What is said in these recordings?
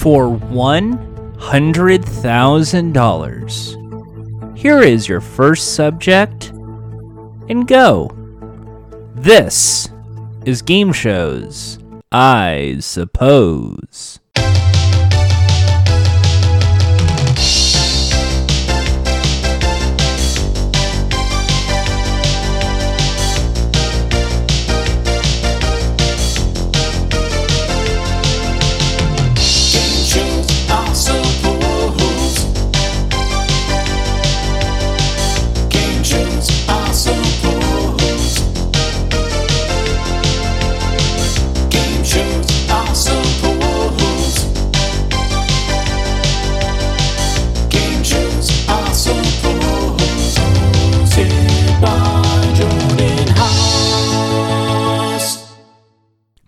for $100,000. Here is your first subject, and go. This is Game Shows, I suppose.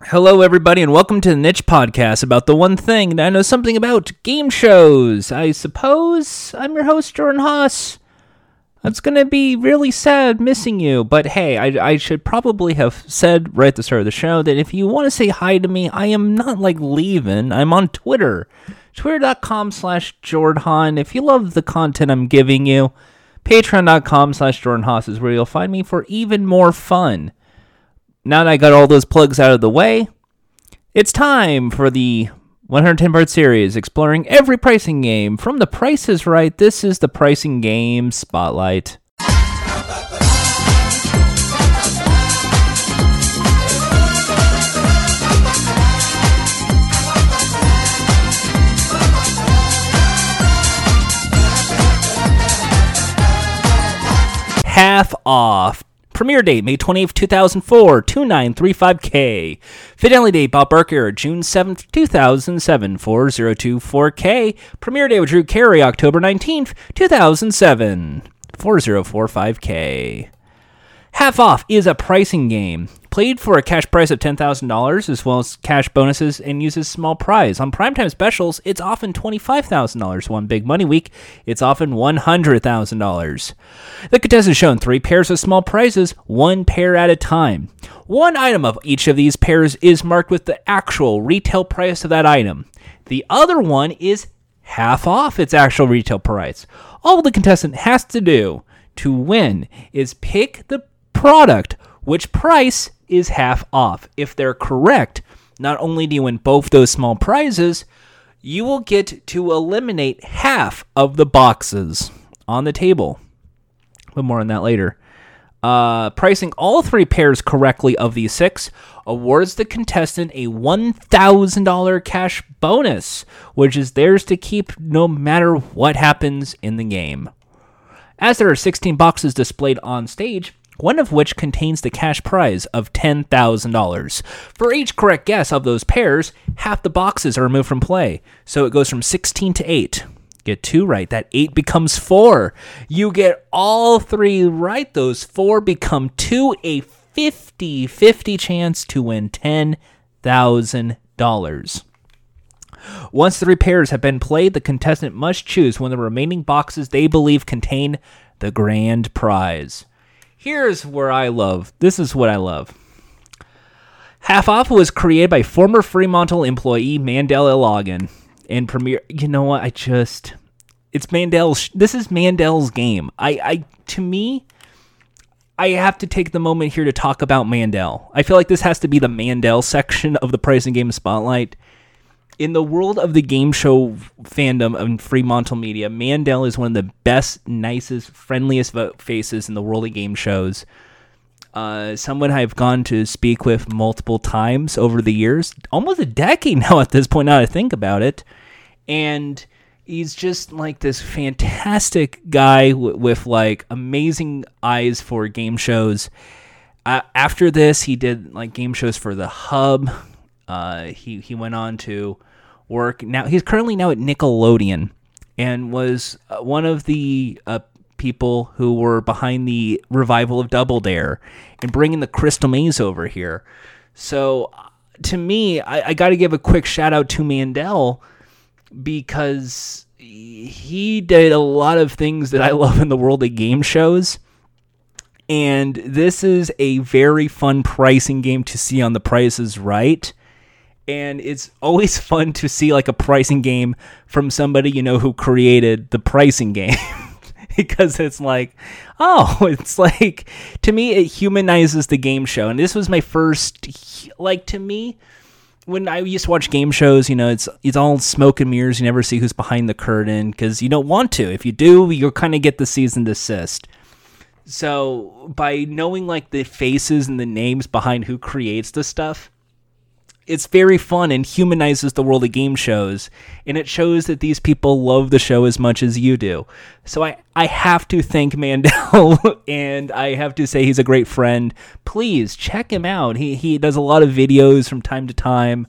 Hello, everybody, and welcome to the Niche Podcast about the one thing that I know something about, game shows, I suppose. I'm your host, Jordan Haas. It's going to be really sad missing you, but hey, I should probably have said right at the start of the show that if you want to say hi to me, I am not, leaving. I'm on Twitter, twitter.com/Jordan. If you love the content I'm giving you, patreon.com/Jordan Haas is where you'll find me for even more fun. Now that I got all those plugs out of the way, it's time for the 110-part series exploring every pricing game. From The Price is Right, this is the Pricing Game Spotlight. Half off. Premiere date, May 28th, 2004, 2935K. Fidelity date, Bob Barker, June 7th, 2007, 4024K. Premiere date with Drew Carey, October 19th, 2007, 4045K. Half Off is a pricing game played for a cash price of $10,000 as well as cash bonuses and uses small prize. On primetime specials, it's often $25,000. On Big Money Week, it's often $100,000. The contestants shown three pairs of small prizes, one pair at a time. One item of each of these pairs is marked with the actual retail price of that item. The other one is half off its actual retail price. All the contestant has to do to win is pick the product which price is half off. If they're correct, not only do you win both those small prizes, you will get to eliminate half of the boxes on the table. But more on that later. Pricing all three pairs correctly of these six awards the contestant a $1,000 cash bonus, which is theirs to keep no matter what happens in the game. As there are 16 boxes displayed on stage, one of which contains the cash prize of $10,000. For each correct guess of those pairs, half the boxes are removed from play, so it goes from 16 to 8. Get 2 right, that 8 becomes 4. You get all 3 right, those 4 become 2, a 50-50 chance to win $10,000. Once the 3 pairs have been played, the contestant must choose one of the remaining boxes they believe contain the grand prize. Here's where I love. This is what I love. Half Off was created by former Fremantle employee Mandel Elagin and premiere. You know what? It's Mandel's. This is Mandel's game. I have to take the moment here to talk about Mandel. I feel like this has to be the Mandel section of the Pricing Game Spotlight. In the world of the game show fandom of Fremantle Media, Mandel is one of the best, nicest, friendliest faces in the world of game shows. Someone I've gone to speak with multiple times over the years, almost a decade now at this point, now that I think about it. And he's just like this fantastic guy with like amazing eyes for game shows. After this, he did like game shows for The Hub. He went on to work. Now he's currently now at Nickelodeon, and was one of the people who were behind the revival of Double Dare and bringing the Crystal Maze over here. So to me, I got to give a quick shout out to Mandel because he did a lot of things that I love in the world of game shows. And this is a very fun pricing game to see on The Price is Right. And it's always fun to see like a pricing game from somebody, you know, who created the pricing game. Because it's like, oh, it's like, to me, it humanizes the game show. And this was my first, like, to me, when I used to watch game shows, you know, it's all smoke and mirrors. You never see who's behind the curtain because you don't want to. If you do, you'll kind of get the cease and desist. So by knowing, like, the faces and the names behind who creates the stuff, it's very fun and humanizes the world of game shows, and it shows that these people love the show as much as you do. So I have to thank Mandel, and I have to say he's a great friend. Please check him out. He does a lot of videos from time to time.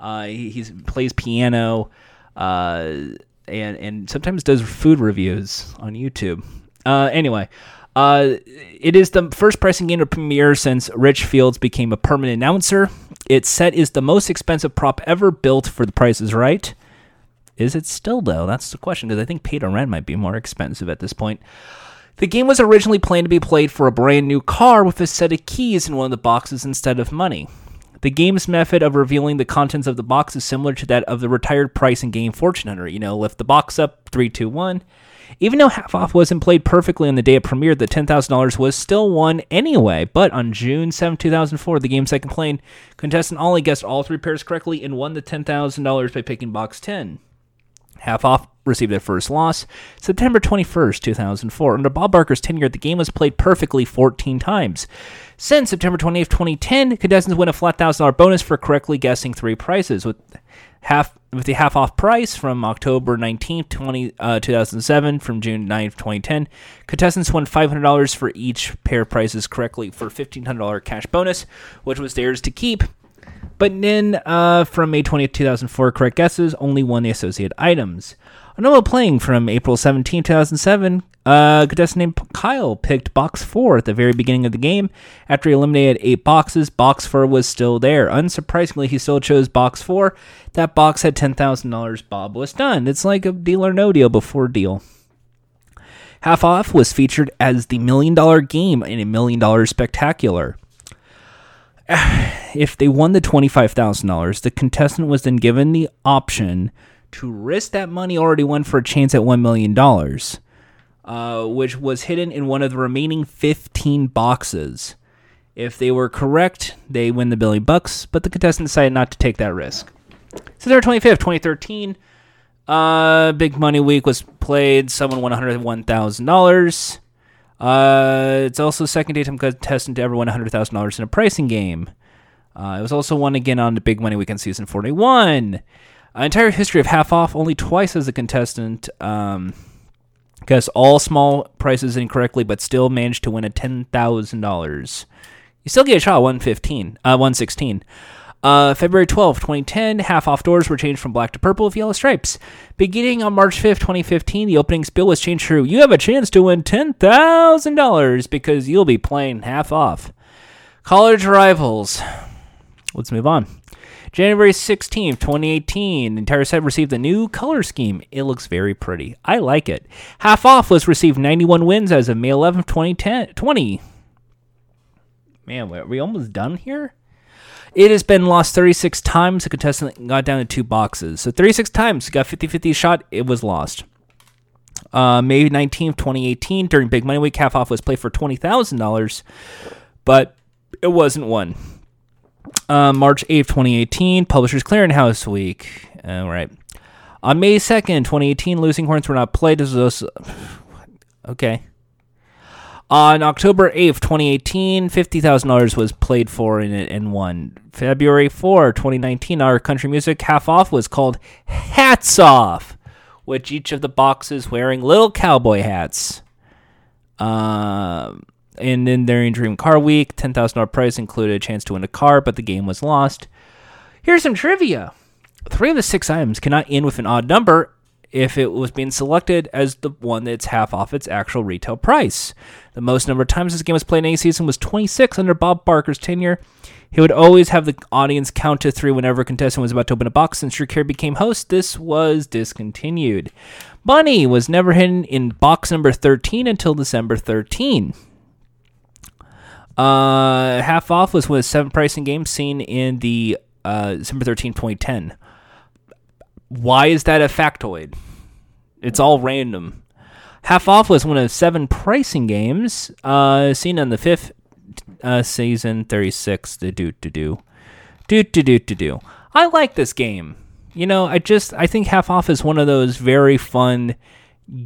He plays piano, and sometimes does food reviews on YouTube. Anyway, it is the first pricing game to premiere since Rich Fields became a permanent announcer. Its set is the most expensive prop ever built for The Price is Right. Is it still, though? That's the question, because I think pay to rent might be more expensive at this point. The game was originally planned to be played for a brand new car with a set of keys in one of the boxes instead of money. The game's method of revealing the contents of the box is similar to that of the retired pricing game Fortune Hunter. You know, lift the box up, 3, 2, 1. Even though Half Off wasn't played perfectly on the day it premiered, the $10,000 was still won anyway. But on June 7, 2004, the game's second plane, contestant Ollie guessed all three pairs correctly and won the $10,000 by picking box 10. Half Off received their first loss September 21st, 2004. Under Bob Barker's tenure, the game was played perfectly 14 times. Since September 28, 2010, contestants win a flat $1,000 bonus for correctly guessing three prices, with the half-off price from October 19, 2007, from June 9, 2010. Contestants won $500 for each pair of prices correctly for a $1,500 cash bonus, which was theirs to keep. But then, from May 20, 2004, correct guesses only won the associated items. A normal playing from April 17, 2007, a contestant named Kyle picked box 4 at the very beginning of the game. After he eliminated 8 boxes, box 4 was still there. Unsurprisingly, he still chose box 4. That box had $10,000. Bob was done. It's like a Deal or No Deal before Deal. Half Off was featured as the $1 million game in a $1 million spectacular. If they won the $25,000, the contestant was then given the option to risk that money already won for a chance at $1 million, which was hidden in one of the remaining 15 boxes. If they were correct, they win the $1 million, but the contestant decided not to take that risk. September 25th, 2013, Big Money Week was played. Someone won $101,000. It's also second daytime contestant to ever win $100,000 in a pricing game. It was also won again on the Big Money Weekend season 41. Entire history of Half Off, only twice as a contestant guessed all small prices incorrectly, but still managed to win a $10,000. You still get a shot at 116. February 12, 2010, half-off doors were changed from black to purple with yellow stripes. Beginning on March 5, 2015, the opening spiel was changed to, "You have a chance to win $10,000 because you'll be playing half-off." College rivals. Let's move on. January 16, 2018, the entire set received a new color scheme. It looks very pretty. I like it. Half-off was received 91 wins as of May 11, 2020. Man, are we almost done here? It has been lost 36 times. The contestant got down to 2 boxes. So 36 times, got 50-50 shot. It was lost. May 19th, 2018, during Big Money Week, Half Off was played for $20,000, but it wasn't won. March 8th, 2018, Publishers Clearinghouse Week. All right. On May 2nd, 2018, Losing Horns were not played. This was also... Okay. On October 8th, 2018, $50,000 was played for and won. February 4, 2019, our country music Half Off was called Hats Off, with each of the boxes wearing little cowboy hats. And then during Dream Car Week, $10,000 prize included a chance to win a car, but the game was lost. Here's some trivia. 3 of the 6 items cannot end with an odd number if it was being selected as the one that's half off its actual retail price. The most number of times this game was played in any season was 26 under Bob Barker's tenure. He would always have the audience count to 3 whenever a contestant was about to open a box. Since Drew Carey became host, this was discontinued. Money was never hidden in box number 13 until December 13. Half Off was one of 7 pricing games seen in the December 13, 2010. Why is that a factoid? It's all random. Half Off was one of 7 pricing games seen on the 5th season, 36. I like this game. You know, I think Half Off is one of those very fun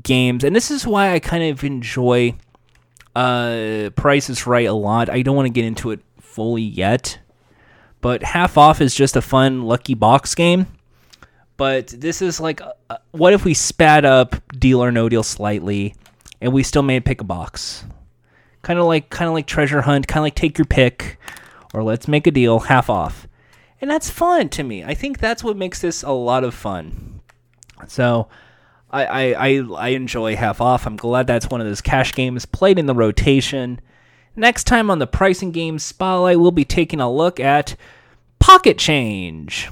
games, and this is why I kind of enjoy Price is Right a lot. I don't want to get into it fully yet, but Half Off is just a fun lucky box game. But this is like, what if we sped up Deal or No Deal slightly, and we still made Pick a Box, kind of like Treasure Hunt, kind of like Take Your Pick, or Let's Make a Deal, Half Off, and that's fun to me. I think that's what makes this a lot of fun. So, I enjoy Half Off. I'm glad that's one of those cash games played in the rotation. Next time on the Pricing Game Spotlight, we'll be taking a look at Pocket Change.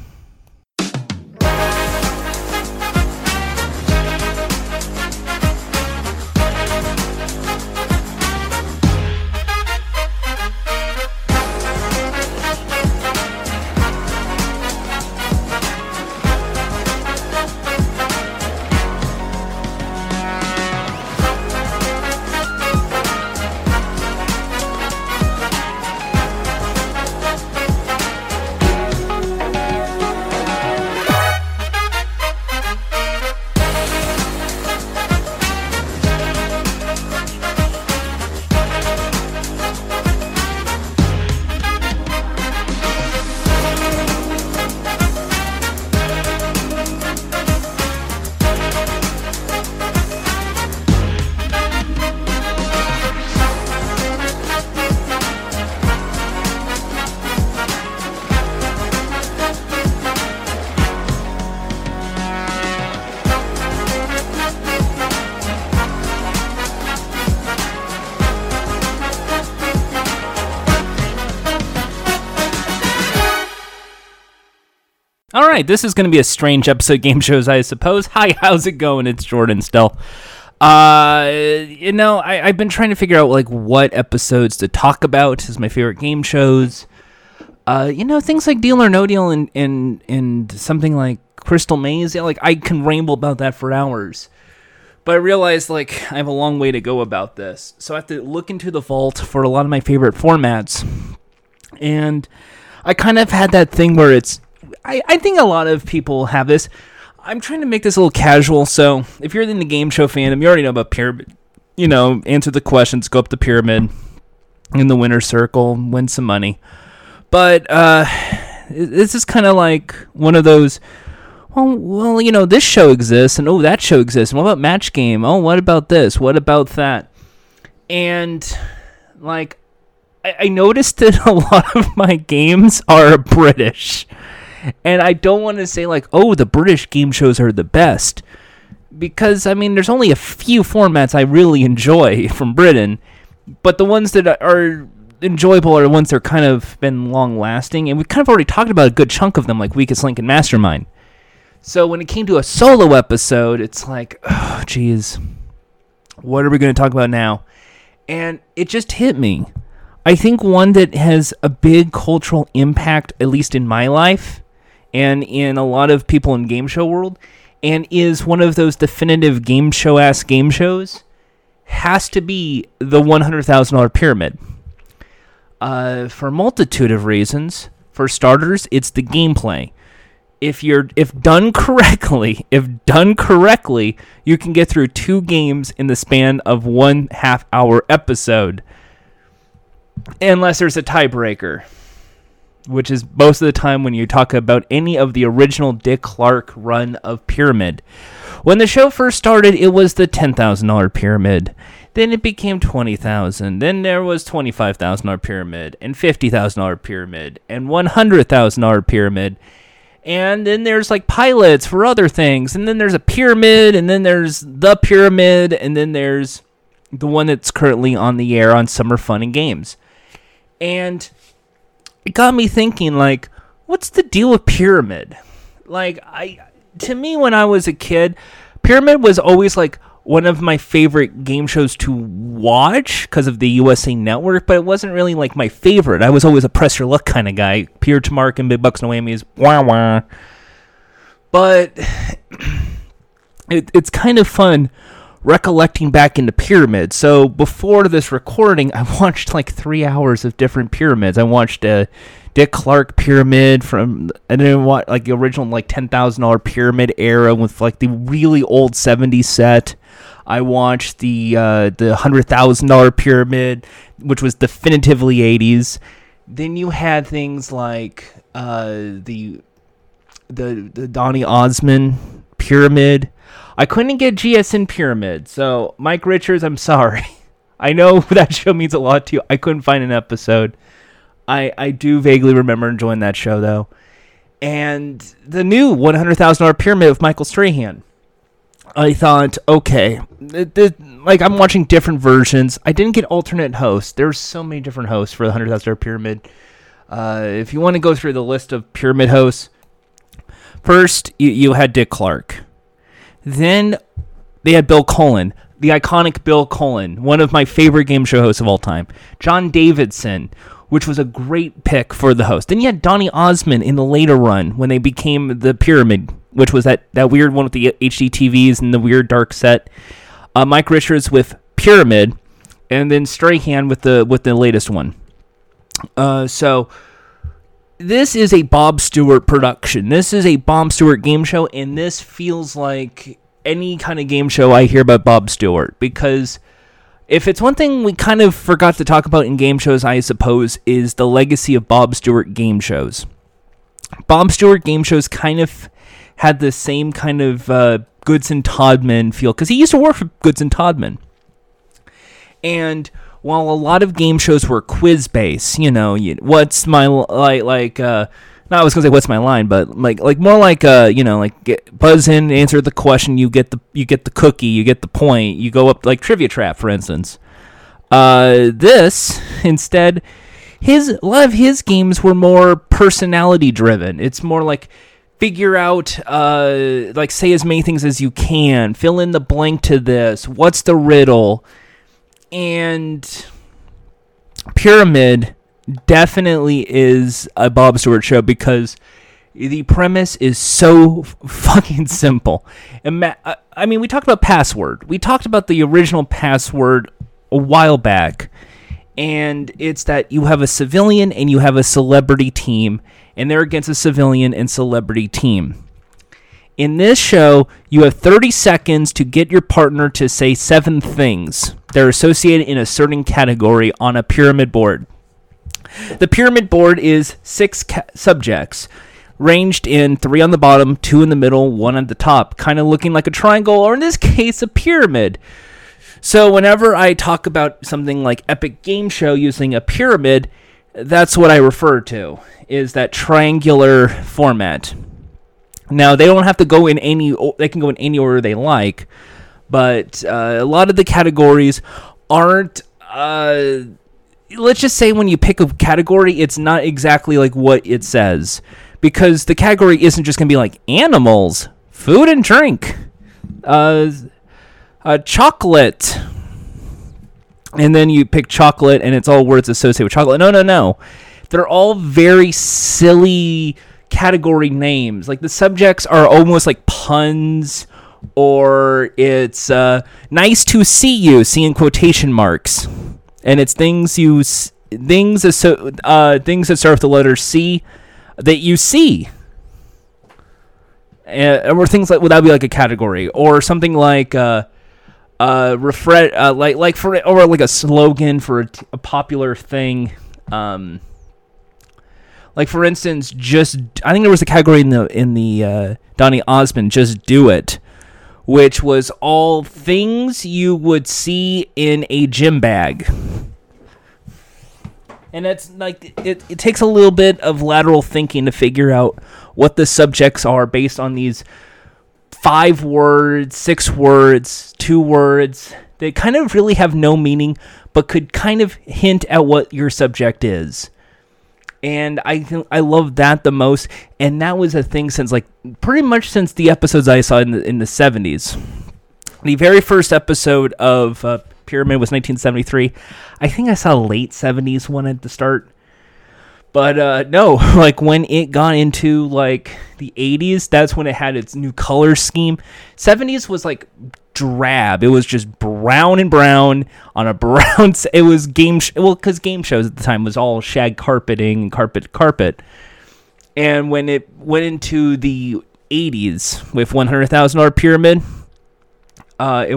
Alright, this is going to be a strange episode of Game Shows, I suppose. Hi, how's it going? It's Jordan still. I've been trying to figure out, like, what episodes to talk about as my favorite game shows. Things like Deal or No Deal and something like Crystal Maze. Like, I can ramble about that for hours. But I realized, like, I have a long way to go about this. So I have to look into the vault for a lot of my favorite formats. And I kind of had that thing where it's... I think a lot of people have this. I'm trying to make this a little casual, so if you're in the game show fandom, you already know about pyramid. You know, answer the questions, go up the pyramid in the winner's circle, win some money. But this is kind of like one of those, well, you know, this show exists, and oh, that show exists, and what about Match Game? Oh, what about this? What about that? And, like, I noticed that a lot of my games are British. And I don't want to say, like, oh, the British game shows are the best. Because, I mean, there's only a few formats I really enjoy from Britain. But the ones that are enjoyable are ones that are kind of been long-lasting. And we kind of already talked about a good chunk of them, like Weakest Link and Mastermind. So when it came to a solo episode, it's like, oh, geez, what are we going to talk about now? And it just hit me. I think one that has a big cultural impact, at least in my life, and in a lot of people in game show world, and is one of those definitive game show-ass game shows, has to be the $100,000 Pyramid. For a multitude of reasons. For starters, it's the gameplay. If done correctly, you can get through 2 games in the span of 1.5-hour episode. Unless there's a tiebreaker, which is most of the time when you talk about any of the original Dick Clark run of Pyramid. When the show first started, it was the $10,000 Pyramid. Then it became $20,000. Then there was $25,000 Pyramid and $50,000 Pyramid and $100,000 Pyramid. And then there's like pilots for other things. And then there's a pyramid. And then there's the pyramid. And then there's the one that's currently on the air on Summer Fun and Games. And it got me thinking, like, what's the deal with Pyramid? Like, to me, when I was a kid, Pyramid was always like, one of my favorite game shows to watch because of the USA Network, but it wasn't really like my favorite. I was always a Press Your Luck kind of guy. Peerage Mark and Big Bucks No Whammies. Wah, wah. But it's kind of fun recollecting back into pyramids. So before this recording, I watched like 3 hours of different pyramids. I watched a Dick Clark pyramid from, I didn't watch like the original like $10,000 pyramid era with like the really old 70s set. I watched the $100,000 pyramid, which was definitively 80s. Then you had things like the Donny Osmond pyramid. I couldn't get GSN pyramid, so Mike Richards, I'm sorry. I know that show means a lot to you. I couldn't find an episode. I do vaguely remember enjoying that show, though. And the new $100,000 pyramid with Michael Strahan. I thought, okay, I'm watching different versions. I didn't get alternate hosts. There's so many different hosts for the $100,000 pyramid. If you want to go through the list of pyramid hosts, first, you had Dick Clark. Then they had Bill Cullen, the iconic Bill Cullen, one of my favorite game show hosts of all time. John Davidson, which was a great pick for the host. Then you had Donny Osmond in the later run when they became the pyramid, which was that weird one with the HDTVs and the weird dark set. Mike Richards with pyramid, and then Strahan with the latest one. So this is a Bob Stewart production. This is a Bob Stewart game show, and this feels like any kind of game show I hear about Bob Stewart. Because if it's one thing we kind of forgot to talk about in game shows, I suppose, is the legacy of Bob Stewart game shows. Bob Stewart game shows kind of had the same kind of Goodson Todman feel, because he used to work for Goodson Todman. And while a lot of game shows were quiz-based, you know, what's my I was gonna say what's my line, but like more like you know, like buzz in, answer the question, you get the cookie, you get the point, you go up like Trivia Trap, for instance. This instead, a lot of his games were more personality-driven. It's more like figure out, like say as many things as you can, fill in the blank to this, what's the riddle. And pyramid definitely is a Bob Stewart show because the premise is so fucking simple. I mean, we talked about Password. We talked about the original Password a while back. And it's that you have a civilian and you have a celebrity team, and they're against a civilian and celebrity team. In this show, you have 30 seconds to get your partner to say 7 things. They're associated in a certain category on a pyramid board. The pyramid board is 6 subjects, ranged in 3 on the bottom, 2 in the middle, 1 at the top, kind of looking like a triangle, or in this case, a pyramid. So whenever I talk about something like Epic Game Show using a pyramid, that's what I refer to, is that triangular format. Now, they don't have to go in any, they can go in any order they like, but a lot of the categories aren't, let's just say when you pick a category, it's not exactly like what it says, because the category isn't just going to be like animals, food and drink, chocolate, and then you pick chocolate, and it's all words associated with chocolate. No. They're all very silly category names. Like, the subjects are almost like puns, or it's nice to see you, see in quotation marks. And it's things that start with the letter C that you see. Or things like, well, that would be like a category. Or something like or like a slogan for a popular thing. Like, for instance, I think there was a category in the Donny Osmond, Just Do It, which was all things you would see in a gym bag. And that's like, it takes a little bit of lateral thinking to figure out what the subjects are based on these 5 words, 6 words, 2 words. They kind of really have no meaning, but could kind of hint at what your subject is. And I love that the most, and that was a thing since pretty much since the episodes I saw in the 70s. The very first episode of Pyramid was 1973. I think I saw a late 70s one at the start. But no, like when it got into like the 80s, that's when it had its new color scheme. 70s was like drab. It was just brown and brown on a brown. It was because game shows at the time was all shag carpeting and carpet. And when it went into the 80s with $100,000 Pyramid, it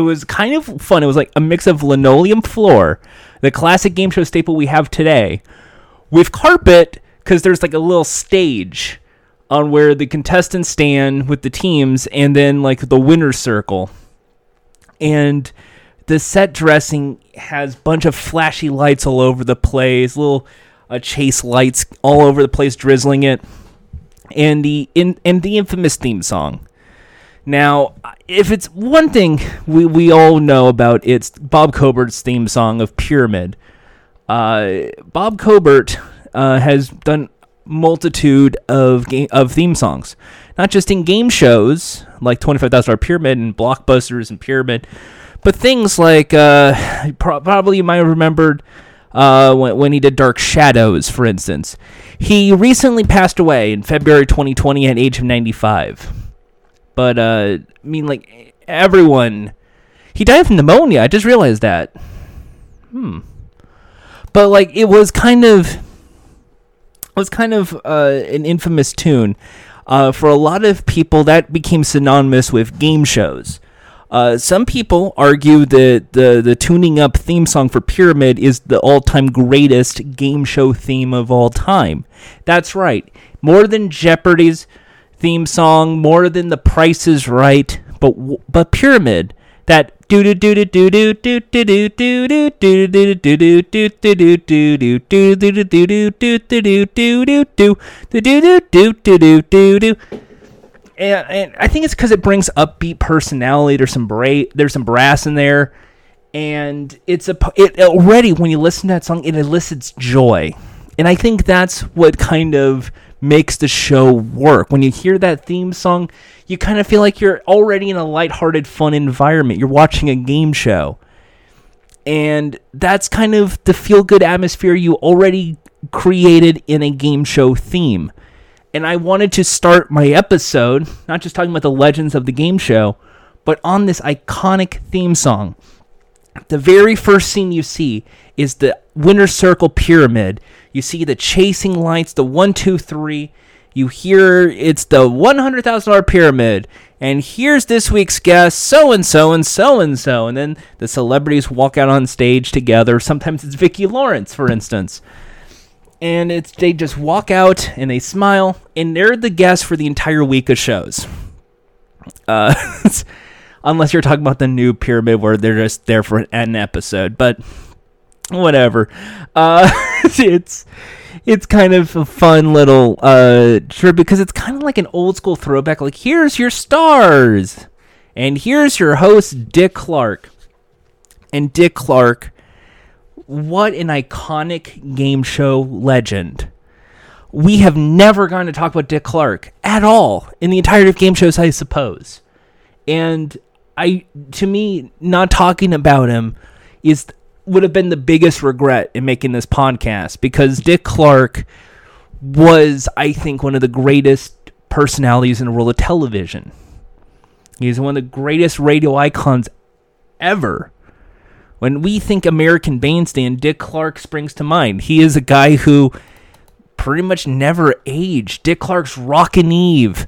was kind of fun. It was like a mix of linoleum floor, the classic game show staple we have today, with carpet, because there's like a little stage on where the contestants stand with the teams, and then like the winner's circle. And the set dressing has a bunch of flashy lights all over the place, little chase lights all over the place drizzling it, and the infamous theme song. Now, if it's one thing we all know about, it's Bob Cobert's theme song of Pyramid. Bob Cobert has done multitude of theme songs, not just in game shows like $25,000 Pyramid and Blockbusters and Pyramid, but things like probably you might have remembered when he did Dark Shadows, for instance. He recently passed away in February 2020 at the age of 95. But I mean, like everyone, he died of pneumonia. I just realized that. But like it was kind of an infamous tune for a lot of people that became synonymous with game shows. Some people argue that the tuning up theme song for Pyramid is the all-time greatest game show theme of all time. That's right, more than Jeopardy's theme song, more than The Price is Right, but Pyramid, that. And I think it's because it brings upbeat personality. There's some brass in there, and it already, when you listen to that song, it elicits joy, and I think that's what kind of makes the show work. When you hear that theme song, you kind of feel like you're already in a lighthearted, fun environment. You're watching a game show, and that's kind of the feel-good atmosphere you already created in a game show theme. And I wanted to start my episode not just talking about the legends of the game show, but on this iconic theme song. The very first scene you see is the winner's circle pyramid. You see the chasing lights, the 1, 2, 3. You hear it's the $100,000 pyramid. And here's this week's guest, so-and-so and so-and-so. And then the celebrities walk out on stage together. Sometimes it's Vicki Lawrence, for instance. And they just walk out and they smile. And they're the guests for the entire week of shows. Unless you're talking about the new pyramid where they're just there for an episode. But whatever. It's kind of a fun little trip, because it's kind of like an old school throwback. Like, here's your stars. And here's your host, Dick Clark. And Dick Clark, what an iconic game show legend. We have never gotten to talk about Dick Clark at all in the entirety of game shows, I suppose. And to me, not talking about him would have been the biggest regret in making this podcast, because Dick Clark was, I think, one of the greatest personalities in the world of television. He's one of the greatest radio icons ever. When we think American Bandstand, Dick Clark springs to mind. He is a guy who pretty much never aged. Dick Clark's Rockin' Eve.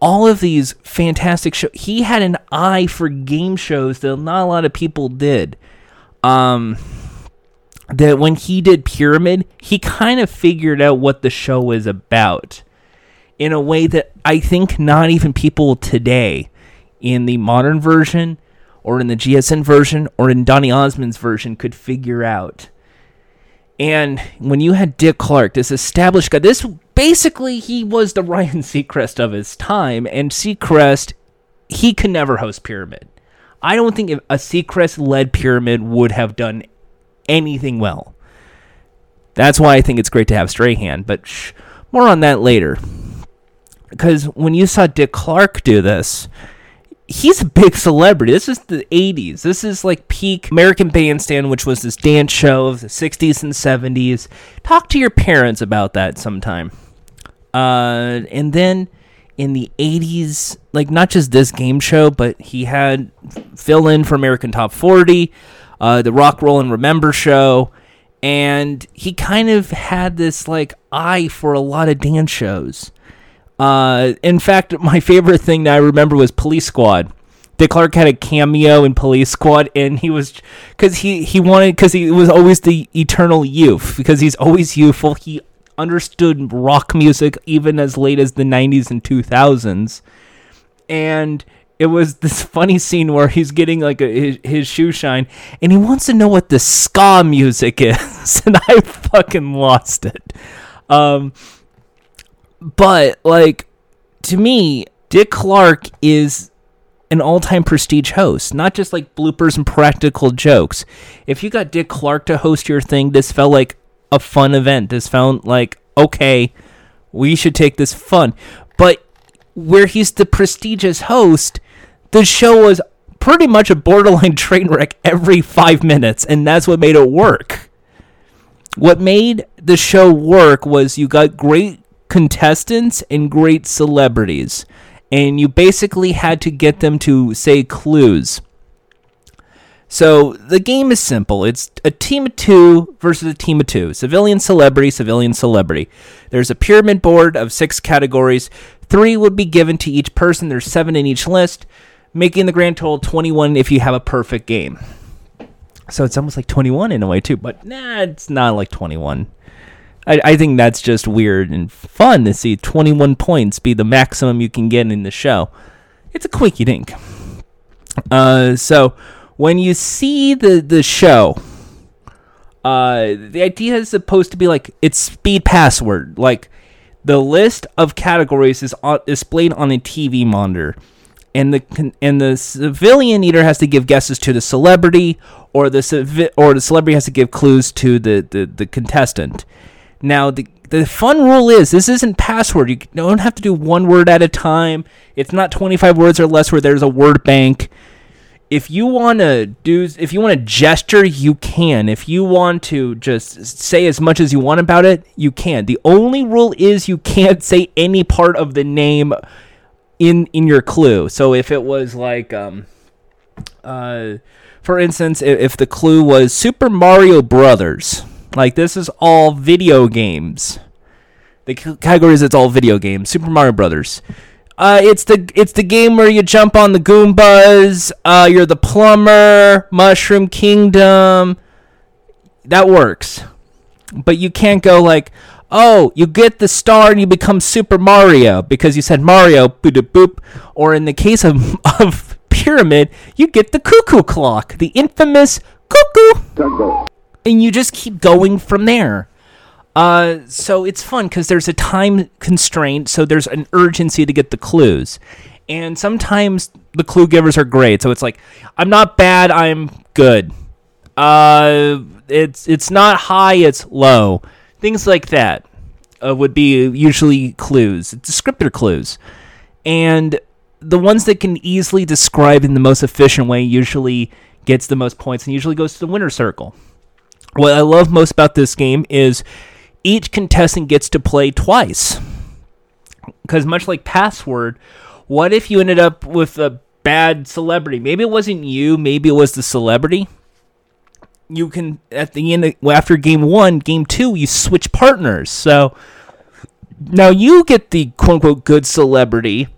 All of these fantastic shows. He had an eye for game shows that not a lot of people did. That when he did Pyramid, he kind of figured out what the show was about in a way that I think not even people today in the modern version or in the GSN version or in Donny Osmond's version could figure out. And when you had Dick Clark, this established guy, this basically he was the Ryan Seacrest of his time, and Seacrest, he could never host Pyramid. I don't think a Seacrest-led Pyramid would have done anything well. That's why I think it's great to have Strahan, but more on that later. Because when you saw Dick Clark do this, he's a big celebrity. This is the 80s. This is like peak American Bandstand, which was this dance show of the 60s and 70s. Talk to your parents about that sometime. And then in the 80s, like not just this game show, but he had fill-in for American Top 40, the Rock, Roll, and Remember show. And he kind of had this like eye for a lot of dance shows. In fact, my favorite thing that I remember was Police Squad. Dick Clark had a cameo in Police Squad, and he was, because he wanted, because he was always the eternal youth, because he's always youthful. He understood rock music even as late as the 90s and 2000s, and it was this funny scene where he's getting like his shoe shine, and he wants to know what the ska music is, and I fucking lost it. But, like, to me, Dick Clark is an all-time prestige host, not just, like, bloopers and practical jokes. If you got Dick Clark to host your thing, this felt like a fun event. This felt like, okay, we should take this fun. But where he's the prestigious host, the show was pretty much a borderline train wreck every 5 minutes, and that's what made it work. What made the show work was you got great contestants and great celebrities, and you basically had to get them to say clues. So the game is simple. It's a team of two versus a team of two. Civilian, celebrity, civilian, celebrity. There's a pyramid board of 6 categories. 3 would be given to each person. There's 7 in each list, making the grand total 21 if you have a perfect game. So it's almost like 21 in a way too, but nah, it's not like 21. I think that's just weird and fun to see 21 points be the maximum you can get in the show. It's a quickie dink. So when you see the show, the idea is supposed to be like it's speed Password. Like the list of categories is displayed on a TV monitor, and the civilian either has to give guesses to the celebrity, or the celebrity has to give clues to the contestant. Now, the fun rule is this isn't Password. You don't have to do one word at a time. It's not 25 words or less where there's a word bank. If you want to gesture, you can. If you want to just say as much as you want about it, you can. The only rule is you can't say any part of the name in your clue. So if it was like, for instance, if the clue was Super Mario Brothers. Like, this is all video games. The category is it's all video games. Super Mario Brothers. It's the game where you jump on the Goombas. You're the plumber. Mushroom Kingdom. That works. But you can't go like, oh, you get the star and you become Super Mario because you said Mario. Boop, boop. Or in the case of Pyramid, you get the cuckoo clock. The infamous cuckoo. And you just keep going from there. So it's fun because there's a time constraint, so there's an urgency to get the clues. And sometimes the clue givers are great. So it's like, I'm not bad, I'm good. It's not high, it's low. Things like that would be usually clues. It's descriptor clues. And the ones that can easily describe in the most efficient way usually gets the most points and usually goes to the winner's circle. What I love most about this game is each contestant gets to play twice. Because much like Password, what if you ended up with a bad celebrity? Maybe it wasn't you, maybe it was the celebrity. You can, at the end, after game 1, game 2, you switch partners. So now you get the quote-unquote good celebrity,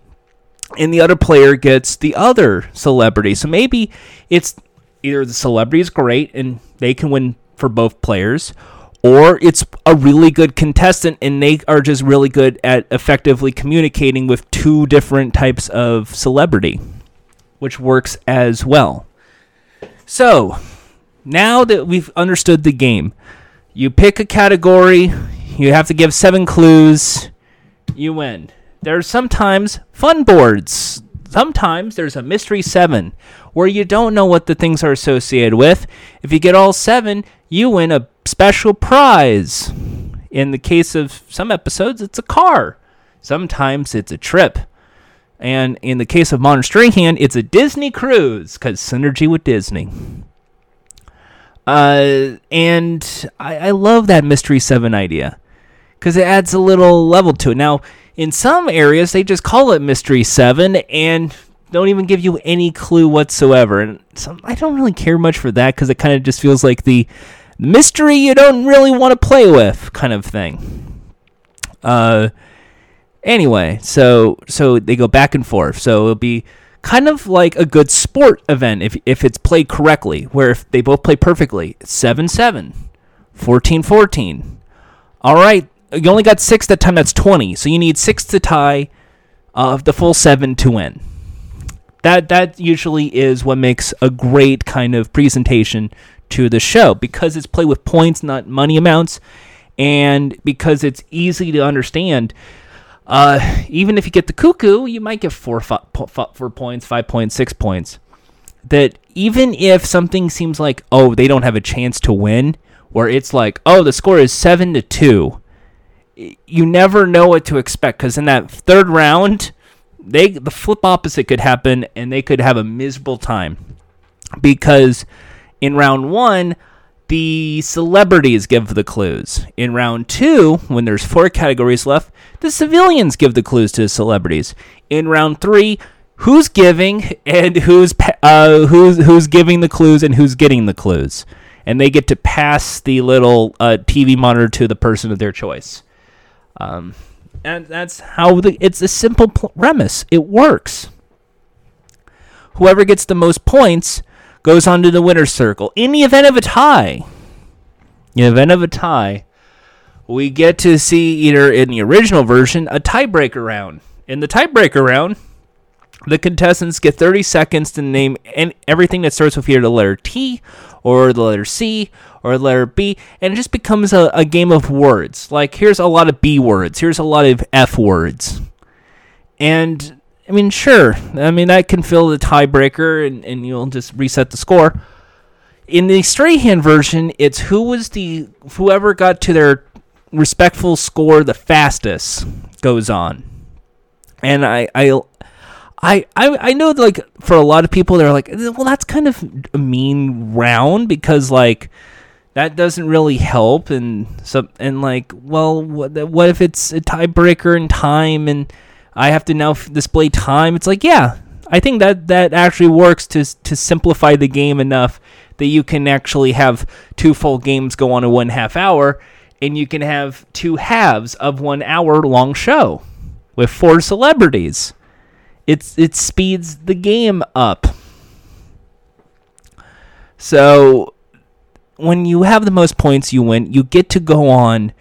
and the other player gets the other celebrity. So maybe it's either the celebrity is great, and they can win for both players, or it's a really good contestant and they are just really good at effectively communicating with two different types of celebrity, which works as well. So now that we've understood the game, you pick a category, you have to give 7 clues, you win. There are sometimes fun boards. Sometimes there's a mystery 7 where you don't know what the things are associated with. If you get all 7, you win a special prize. In the case of some episodes, it's a car. Sometimes it's a trip. And in the case of Modern Strahan, it's a Disney cruise, because synergy with Disney. And I love that Mystery 7 idea, because it adds a little level to it. Now, in some areas, they just call it Mystery 7 and don't even give you any clue whatsoever. And so I don't really care much for that, because it kind of just feels like the mystery you don't really want to play with kind of thing. Anyway, so they go back and forth. So it'll be kind of like a good sport event if it's played correctly, where if they both play perfectly, 7-7, 14-14. All right, you only got 6 that time, that's 20. So you need 6 to tie the full 7 to win. That usually is what makes a great kind of presentation to the show, because it's played with points, not money amounts, and because it's easy to understand. Even if you get the cuckoo, you might get 4 points, 5 points, 6 points. That even if something seems like, oh, they don't have a chance to win, or it's like, oh, the score is 7-2, you never know what to expect, because in that third round, the flip opposite could happen, and they could have a miserable time. Because in round 1, the celebrities give the clues. In round 2, when there's 4 categories left, the civilians give the clues to the celebrities. In round 3, who's giving and who's giving the clues and who's getting the clues, and they get to pass the little TV monitor to the person of their choice. And that's how it's a simple premise. It works. Whoever gets the most points goes on to the winner's circle. In the event of a tie, we get to see, either in the original version, a tiebreaker round. In the tiebreaker round, the contestants get 30 seconds to name everything that starts with either the letter T or the letter C or the letter B, and it just becomes a game of words. Like, here's a lot of B words, here's a lot of F words. And, I mean, sure, that can fill the tiebreaker, and you'll just reset the score. In the Strahan version, it's whoever got to their respectful score the fastest goes on. And I know, like, for a lot of people, they're like, well, that's kind of a mean round, because, like, that doesn't really help, and like, well, what if it's a tiebreaker in time, and I have to now display time? It's like, yeah, I think that actually works to simplify the game enough that you can actually have 2 full games go on a 1.5 hour, and you can have 2 halves of 1 hour long show with 4 celebrities. It speeds the game up. So when you have the most points you win, you get to go on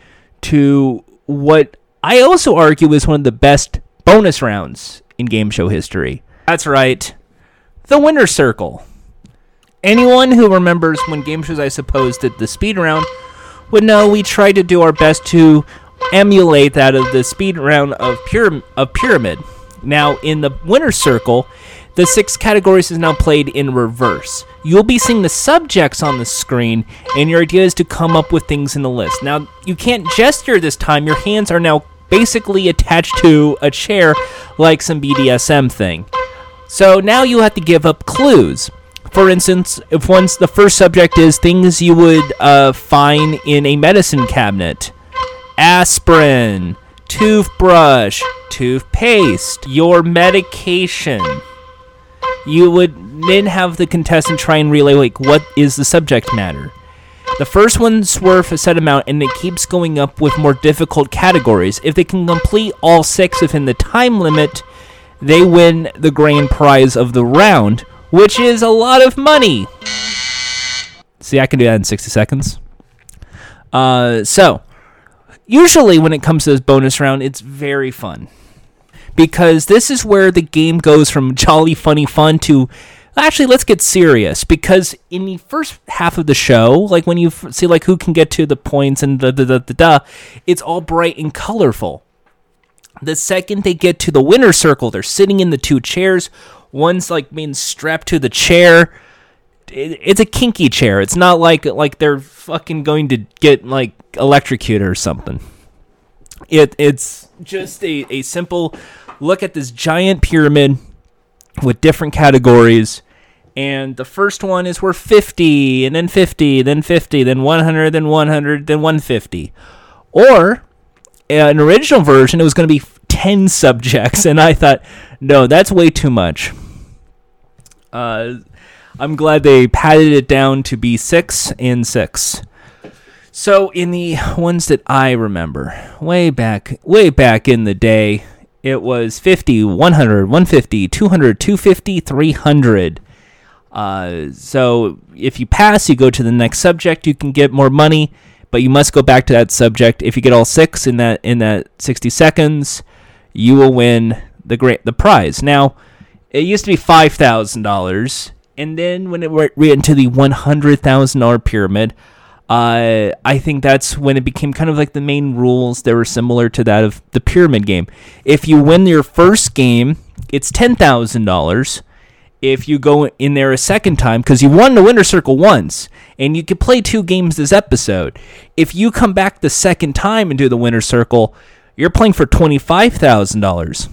to what I also argue is one of the best bonus rounds in game show history. That's right, the winner's circle. Anyone who remembers when game shows, I suppose, did the speed round would know we tried to do our best to emulate that of the speed round of Pyramid. Now, in the winner's circle, the 6 categories is now played in reverse. You'll be seeing the subjects on the screen, and your idea is to come up with things in the list. Now, you can't gesture this time. Your hands are now basically attached to a chair, like some BDSM thing. So now you have to give up clues. For instance, if the first subject is things you would find in a medicine cabinet: aspirin, toothbrush, toothpaste, your medication. You would then have the contestant try and relay, like, what is the subject matter. The first one's worth a set amount, and it keeps going up with more difficult categories. If they can complete all 6 within the time limit, they win the grand prize of the round, which is a lot of money. See, I can do that in 60 seconds. Usually when it comes to this bonus round, it's very fun, because this is where the game goes from jolly, funny fun to, actually, let's get serious, because in the first half of the show, like, when you see, like, who can get to the points and it's all bright and colorful. The second they get to the winner's circle, they're sitting in the 2 chairs. One's, like, being strapped to the chair. It's a kinky chair. It's not like they're fucking going to get, like, electrocuted or something. It's just a simple look at this giant pyramid with different categories. And the first one is where 50, and then 50, then 50, then 100, then 100, then 150. Or, an original version, it was going to be 10 subjects. And I thought, no, that's way too much. I'm glad they padded it down to be 6 and 6. So in the ones that I remember, way back in the day, it was 50, 100, 150, 200, 250, 300. So if you pass, you go to the next subject, you can get more money, but you must go back to that subject. If you get all 6 in that 60 seconds, you will win the prize. Now, it used to be $5,000, and then when it went into the $100,000 pyramid, I think that's when it became kind of like the main rules that were similar to that of the pyramid game. If you win your first game, it's $10,000. If you go in there a second time, because you won the winner circle once, and you could play 2 games this episode. If you come back the second time and do the winner circle, you're playing for $25,000,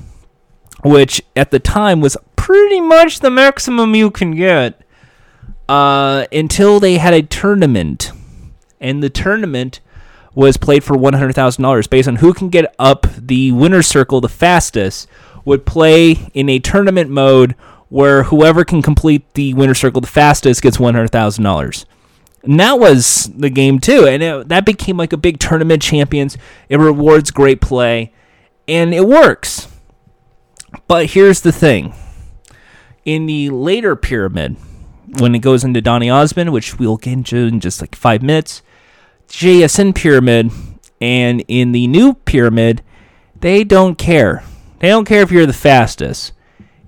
which at the time was pretty much the maximum you can get until they had a tournament. And the tournament was played for $100,000 based on who can get up the winner circle the fastest would play in a tournament mode where whoever can complete the winner circle the fastest gets $100,000. And that was the game, too. And that became like a big tournament champions. It rewards great play. And it works. But here's the thing. In the later pyramid, when it goes into Donny Osmond, which we'll get into in just like 5 minutes, JSN pyramid, and in the new pyramid, they don't care. They don't care if you're the fastest.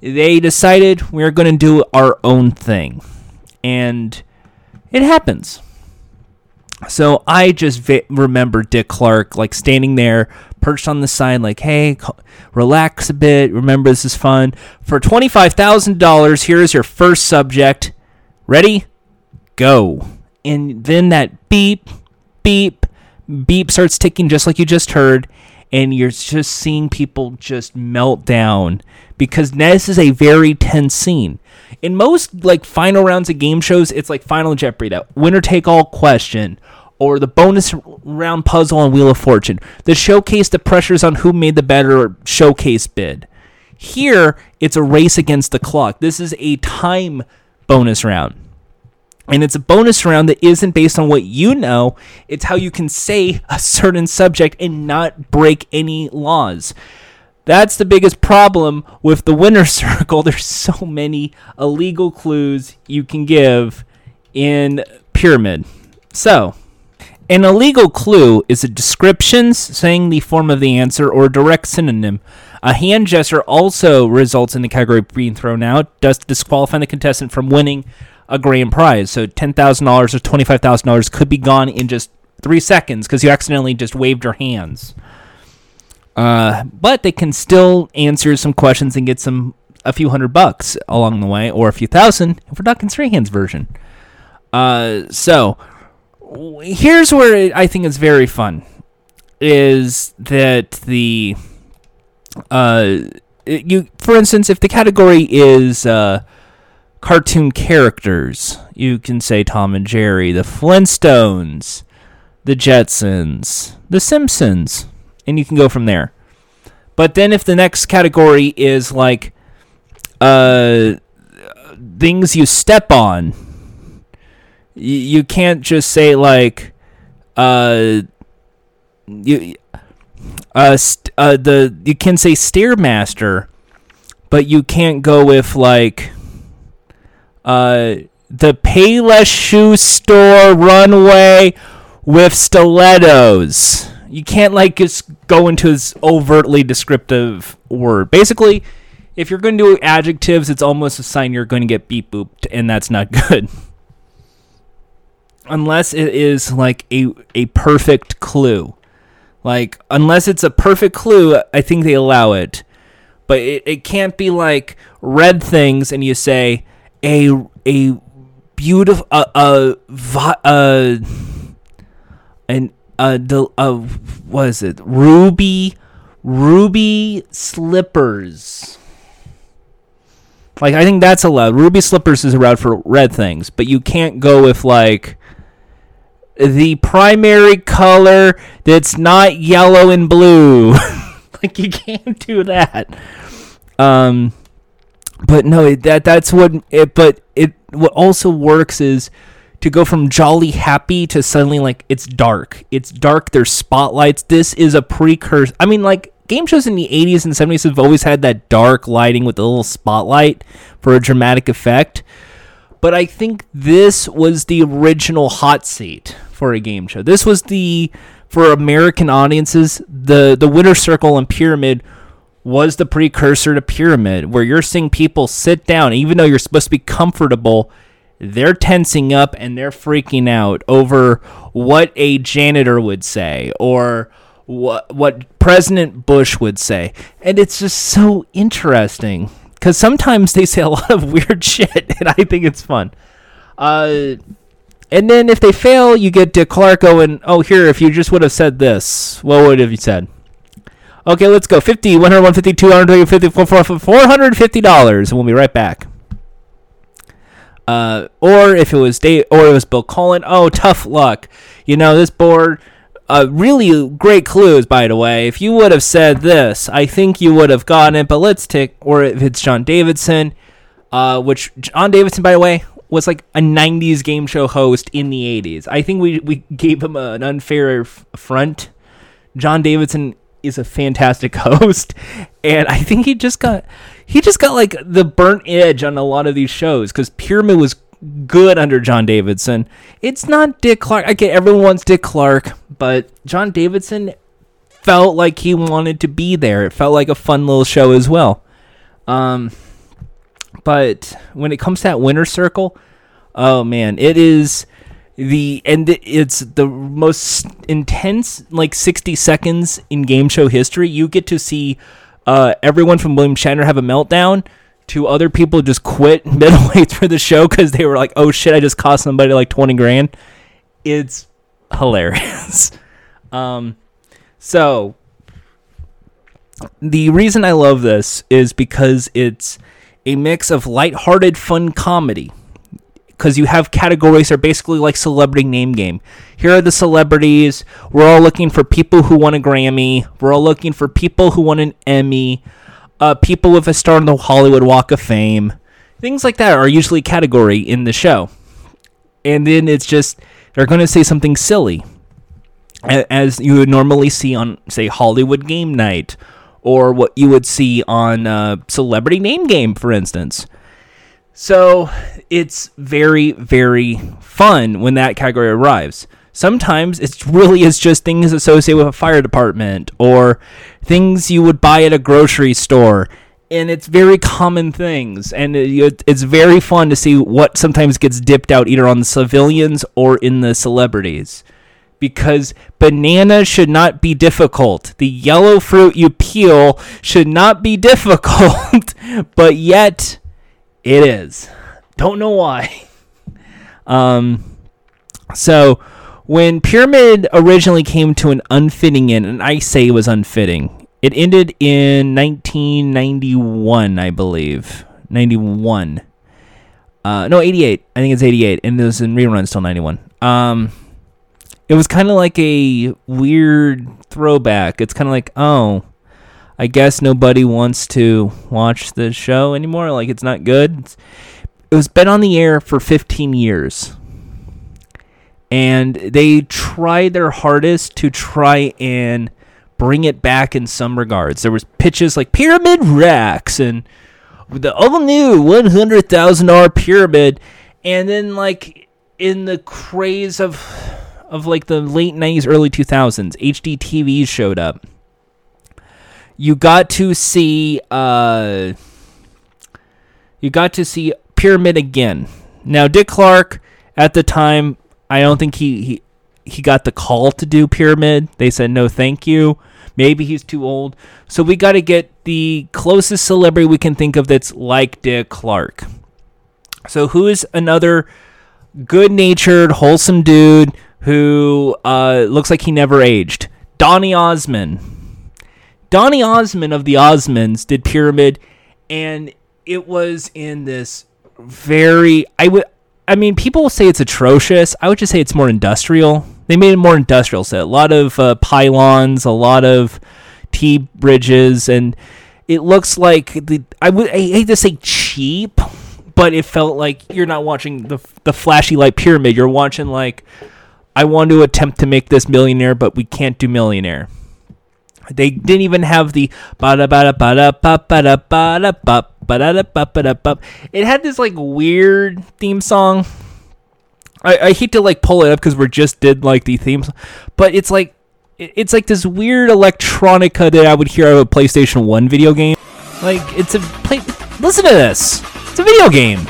They decided we're going to do our own thing. And it happens. So I just remember Dick Clark like standing there, perched on the side, like, hey, relax a bit. Remember, this is fun. For $25,000, here is your first subject. Ready? Go. And then that beep, beep, beep starts ticking just like you just heard. And you're just seeing people just melt down because this is a very tense scene. In most like final rounds of game shows, it's like Final Jeopardy, that winner-take-all question, or the bonus round puzzle on Wheel of Fortune. The showcase, the pressures on who made the better showcase bid. Here, it's a race against the clock. This is a time bonus round. And it's a bonus round that isn't based on what you know. It's how you can say a certain subject and not break any laws. That's the biggest problem with the winner circle. There's so many illegal clues you can give in pyramid. So, an illegal clue is a description saying the form of the answer or a direct synonym. A hand gesture also results in the category being thrown out, thus disqualifying the contestant from winning a grand prize. So $10,000 or $25,000 could be gone in just 3 seconds because you accidentally just waved your hands. But they can still answer some questions and get a few $100 along the way, or a few thousand if we're talking Strahan's version. So here's where I think it's very fun, is that the for instance, if the category is cartoon characters, you can say Tom and Jerry, the Flintstones, the Jetsons, the Simpsons, and you can go from there. But then if the next category is like things you step on, you can't just say like you can say Stairmaster, but you can't go with like the Payless shoe store runway with stilettos. You can't like just go into this overtly descriptive word. Basically, if you're going to do adjectives, it's almost a sign you're going to get beep booped, and that's not good. Unless it is like a perfect clue. Like, unless it's a perfect clue, I think they allow it. But it can't be like red things and you say a beautiful and what is it, ruby Ruby Slippers. Like, I think that's allowed. Ruby Slippers is allowed for red things, but you can't go with, like, the primary color that's not yellow and blue. Like, you can't do that. But no, that's what it. But it what also works is to go from jolly happy to suddenly like it's dark. It's dark. There's spotlights. This is a precursor. I mean, like game shows in the '80s and '70s have always had that dark lighting with a little spotlight for a dramatic effect. But I think this was the original hot seat for a game show. This was the for American audiences. The Winner's Circle and Pyramid was the precursor to Pyramid, where you're seeing people sit down, even though you're supposed to be comfortable, they're tensing up and they're freaking out over what a janitor would say or what President Bush would say. And it's just so interesting because sometimes they say a lot of weird shit, and I think it's fun. And then if they fail, you get Dick Clark going, oh, here, if you just would have said this, what would have you said? Okay, let's go. 50, 150, 250, $450, and we'll be right back. Or if it was Dave, or it was Bill Cullen. Oh, tough luck. You know, this board, really great clues, by the way. If you would have said this, I think you would have gotten it, but let's take, or if it's John Davidson, which John Davidson, by the way, was like a 90s game show host in the 80s. I think we gave him an unfair affront. John Davidson is a fantastic host, and I think he just got like the burnt edge on a lot of these shows because Pyramid was good under John Davidson. It's not Dick Clark. I get everyone wants Dick Clark, but John Davidson felt like he wanted to be there. It felt like a fun little show as well. But when it comes to that Winner's Circle, oh man, it is. It's the most intense, like 60 seconds in game show history. You get to see everyone from William Shatner have a meltdown to other people just quit midway through the show because they were like, "Oh shit, I just cost somebody like 20 grand." It's hilarious. So the reason I love this is because it's a mix of lighthearted, fun comedy. Because you have categories that are basically like celebrity name game. Here are the celebrities. We're all looking for people who won a Grammy. We're all looking for people who won an Emmy. People with a star on the Hollywood Walk of Fame. Things like that are usually a category in the show. And then it's just, they're going to say something silly. As you would normally see on, say, Hollywood Game Night. Or what you would see on Celebrity Name Game, for instance. So it's very, very fun when that category arrives. Sometimes it really is just things associated with a fire department or things you would buy at a grocery store. And it's very common things. And it's very fun to see what sometimes gets dipped out either on the civilians or in the celebrities. Because banana should not be difficult. The yellow fruit you peel should not be difficult. But yet... it is. Don't know why. So when Pyramid originally came to an unfitting end, and I say it was unfitting, it ended in 1991, I believe. 91. No, 88. I think it's 88. And it was in reruns till 91. It was kind of like a weird throwback. It's kind of like, oh... I guess nobody wants to watch the show anymore. Like, it's not good. It was been on the air for 15 years. And they tried their hardest to try and bring it back in some regards. There was pitches like Pyramid Racks and the all-new $100,000 Pyramid. And then, like, in the craze of like, the late 90s, early 2000s, HDTV showed up. You got to see Pyramid again. Now, Dick Clark, at the time, I don't think he got the call to do Pyramid. They said, no, thank you. Maybe he's too old. So we got to get the closest celebrity we can think of that's like Dick Clark. So who is another good-natured, wholesome dude who looks like he never aged? Donny Osmond. Donny Osmond of the Osmonds did Pyramid, and it was in this very, people say it's atrocious. I would just say it's more industrial. They made it more industrial set. A lot of pylons, a lot of T-bridges, and it looks like I hate to say cheap, but it felt like you're not watching the flashy light pyramid. You're watching like, I want to attempt to make this millionaire, but we can't do millionaire. They didn't even have the bada bada bada ba bada bada ba bada bada ba. It had this like weird theme song. I hate to like pull it up because we just did like the theme song, but it's like this weird electronica that I would hear out of a PlayStation 1 video game. Like listen to this. It's a video game.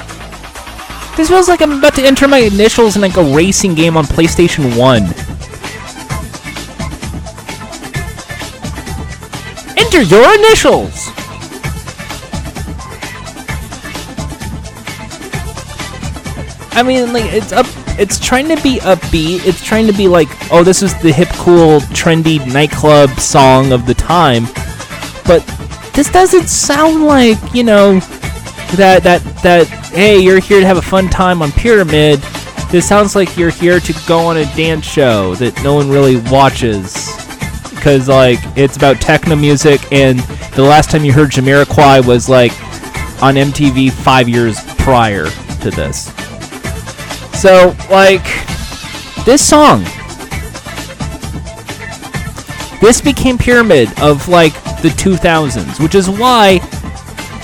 This feels like I'm about to enter my initials in like a racing game on PlayStation 1. Enter your initials! I mean, like, it's trying to be upbeat, it's trying to be like, oh, this is the hip, cool, trendy nightclub song of the time, but this doesn't sound like, you know, that hey, you're here to have a fun time on Pyramid. This sounds like you're here to go on a dance show that no one really watches, because, like, it's about techno music, and the last time you heard Jamiroquai was, like, on MTV 5 years prior to this. So, like, this song, this became Pyramid of, like, the 2000s, which is why,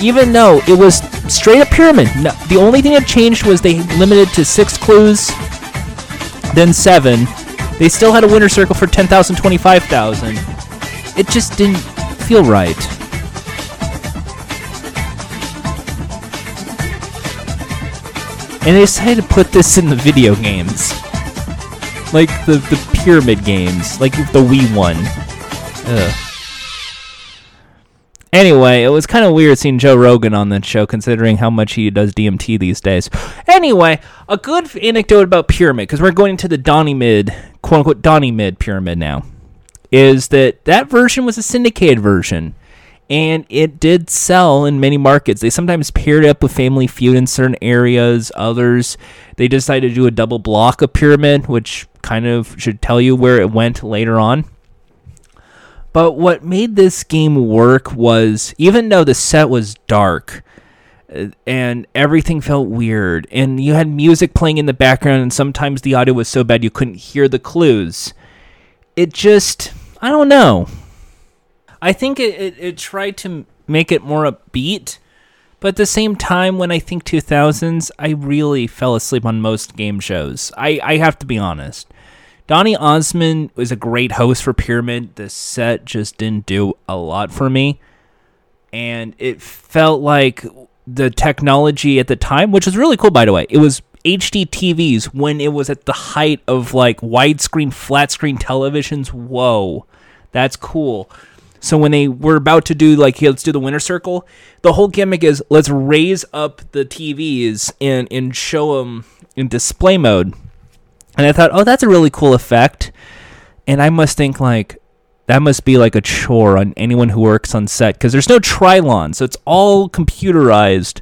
even though it was straight up Pyramid, no, the only thing that changed was they limited to 6 clues, then 7. They still had a winner circle for 10,000, 25,000. It just didn't feel right. And they decided to put this in the video games. Like the pyramid games. Like the Wii one. Ugh. Anyway, it was kind of weird seeing Joe Rogan on that show, considering how much he does DMT these days. Anyway, a good anecdote about Pyramid, because we're going to the Donny-Mid, quote-unquote Donny-Mid Pyramid now, is that version was a syndicated version, and it did sell in many markets. They sometimes paired up with Family Feud in certain areas, others. They decided to do a double block of Pyramid, which kind of should tell you where it went later on. But what made this game work was, even though the set was dark and everything felt weird, and you had music playing in the background, and sometimes the audio was so bad you couldn't hear the clues, it just, I don't know. I think it tried to make it more upbeat, but at the same time, when I think 2000s, I really fell asleep on most game shows. I have to be honest. Donny Osmond was a great host for Pyramid. The set just didn't do a lot for me. And it felt like the technology at the time, which was really cool, by the way. It was HD TVs when it was at the height of, like, widescreen, flat-screen televisions. Whoa, that's cool. So when they were about to do, like, hey, let's do the winner circle, the whole gimmick is let's raise up the TVs and show them in display mode. And I thought, oh, that's a really cool effect. And I must think, like, that must be, like, a chore on anyone who works on set. Because there's no Trilon, so it's all computerized.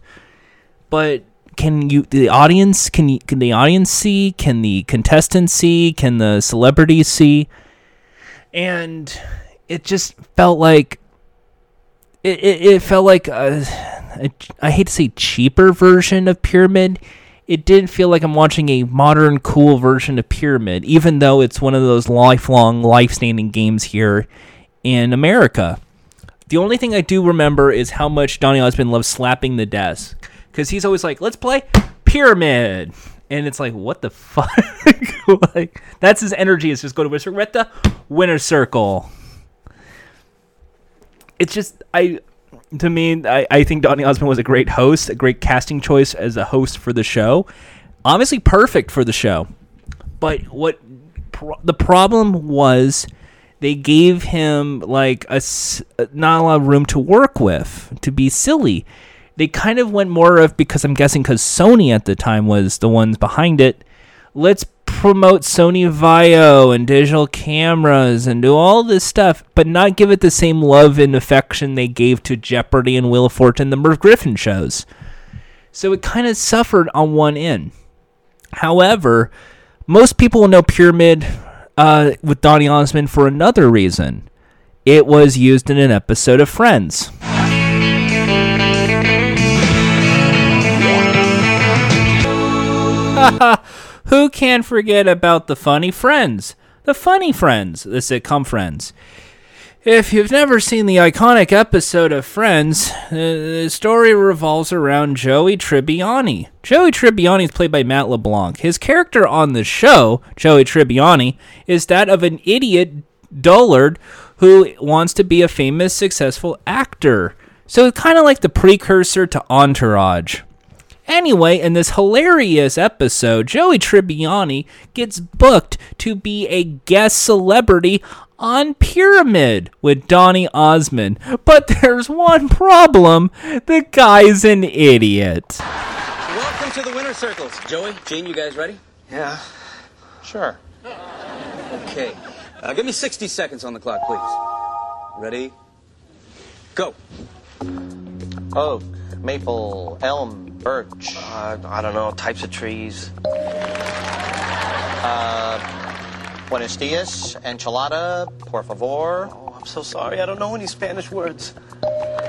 But can the audience see? Can the contestants see? Can the celebrities see? And it just felt like, it felt like a, I hate to say cheaper version of Pyramid. It didn't feel like I'm watching a modern, cool version of Pyramid, even though it's one of those lifelong, life-standing games here in America. The only thing I do remember is how much Donny Osmond loves slapping the desk, because he's always like, let's play Pyramid. And it's like, what the fuck? Like, that's his energy, is just go to winner circle. We're at the winner circle. It's just, to me, I think Donny Osmond was a great host, a great casting choice as a host for the show. Obviously perfect for the show. But what the problem was, they gave him like not a lot of room to work with, to be silly. They kind of went more of, because I'm guessing because Sony at the time was the ones behind it, let's promote Sony Vaio and digital cameras and do all this stuff, but not give it the same love and affection they gave to Jeopardy and Wheel of Fortune, the Merv Griffin shows. So it kind of suffered on one end. However, most people will know Pyramid with Donny Osmond for another reason. It was used in an episode of Friends. Who can forget about the funny Friends? The funny Friends, the sitcom Friends. If you've never seen the iconic episode of Friends, the story revolves around Joey Tribbiani. Joey Tribbiani is played by Matt LeBlanc. His character on the show, Joey Tribbiani, is that of an idiot dullard who wants to be a famous, successful actor. So it's kind of like the precursor to Entourage. Anyway, in this hilarious episode, Joey Tribbiani gets booked to be a guest celebrity on Pyramid with Donny Osmond. But there's one problem. The guy's an idiot. Welcome to the Winner Circles. Joey, Gene, you guys ready? Yeah. Sure. Okay. Give me 60 seconds on the clock, please. Ready? Go. Oak, maple, elm, birch. I don't know, types of trees. Buenos dias, enchilada, por favor. Oh, I'm so sorry. I don't know any Spanish words. A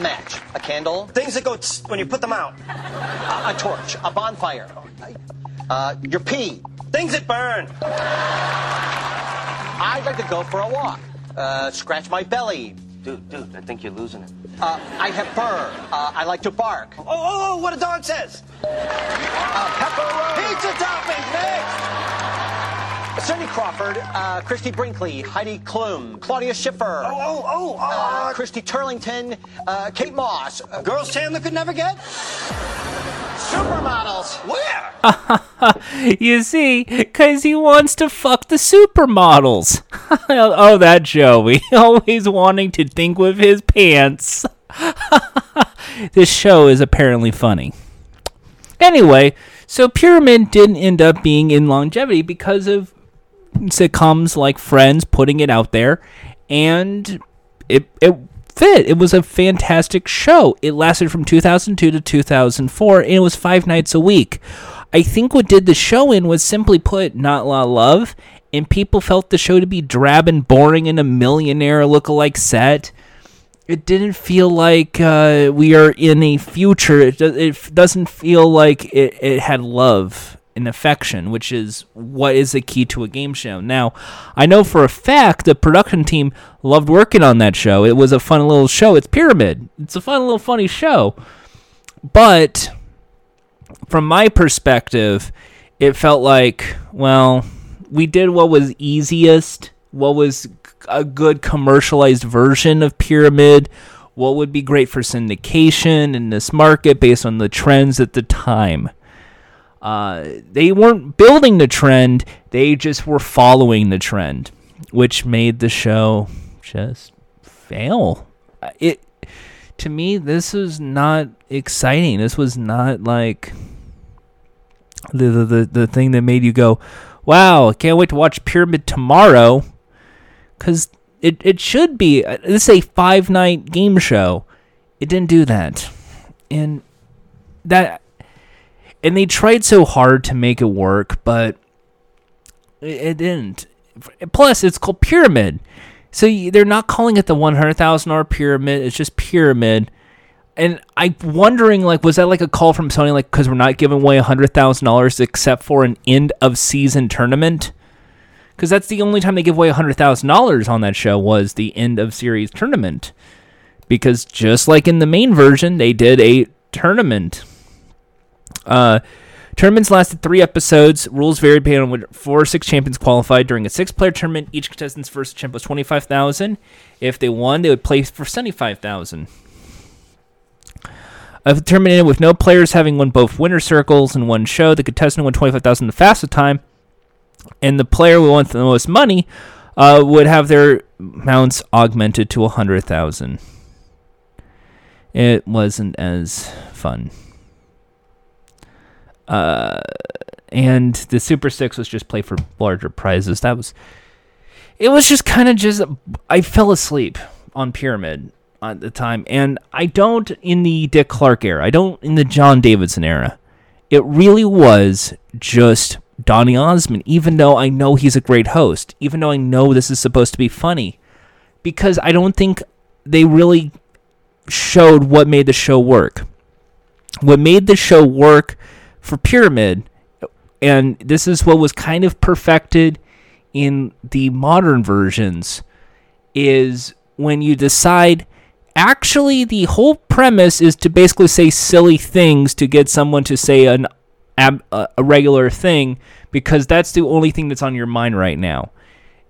match, a candle. Things that go tss when you put them out. A torch, a bonfire. Your pee. Things that burn. I'd like to go for a walk. Scratch my belly. Dude, I think you're losing it. I have fur. I like to bark. Oh, what a dog says. Pepperoni. Pizza topping, next. Cindy Crawford, Christy Brinkley, Heidi Klum, Claudia Schiffer. Christy Turlington, Kate Moss. Girls Chandler could never get? Supermodels. Where? You see, because he wants to fuck the supermodels. Oh, that Joey. Always wanting to think with his pants. This show is apparently funny. Anyway, so Pyramid didn't end up being in longevity because of sitcoms like Friends putting it out there. And it fit. It was a fantastic show. It lasted from 2002 to 2004, and it was 5 nights a week. I think what did the show in was, simply put, not a lot of love, and people felt the show to be drab and boring and a millionaire look-alike set. It didn't feel like we are in a future. It doesn't feel like it had love and affection, which is what is the key to a game show. Now, I know for a fact the production team loved working on that show. It was a fun little show. It's Pyramid. It's a fun little funny show. But from my perspective, it felt like, well, we did what was easiest, what was a good commercialized version of Pyramid, what would be great for syndication in this market based on the trends at the time. They weren't building the trend, they just were following the trend, which made the show just fail. To me, this was not exciting. This was not like the thing that made you go, wow, I can't wait to watch Pyramid tomorrow, because it should be. This is a 5-night game show. It didn't do that. And they tried so hard to make it work, but it didn't. Plus, it's called Pyramid. So they're not calling it the $100,000 Pyramid. It's just Pyramid. And I'm wondering, like, was that like a call from Sony, like, because we're not giving away $100,000 except for an end-of-season tournament? Because that's the only time they give away $100,000 on that show was the end-of-series tournament. Because just like in the main version, they did a tournament. Tournaments lasted 3 episodes. Rules varied based on what 4 or 6 champions qualified. During a 6-player tournament, each contestant's first champ was $25,000. If they won, they would play for $75,000. If it terminated with no players having won both winner circles in one show, the contestant won $25,000 the fastest time, and the player who won the most money would have their amounts augmented to $100,000. It wasn't as fun. And the Super Six was just play for larger prizes. I fell asleep on Pyramid at the time, and I don't in the Dick Clark era. I don't in the John Davidson era. It really was just Donny Osmond, even though I know he's a great host, even though I know this is supposed to be funny, because I don't think they really showed what made the show work. What made the show work for Pyramid, and this is what was kind of perfected in the modern versions, is when you decide, actually, the whole premise is to basically say silly things to get someone to say a regular thing, because that's the only thing that's on your mind right now.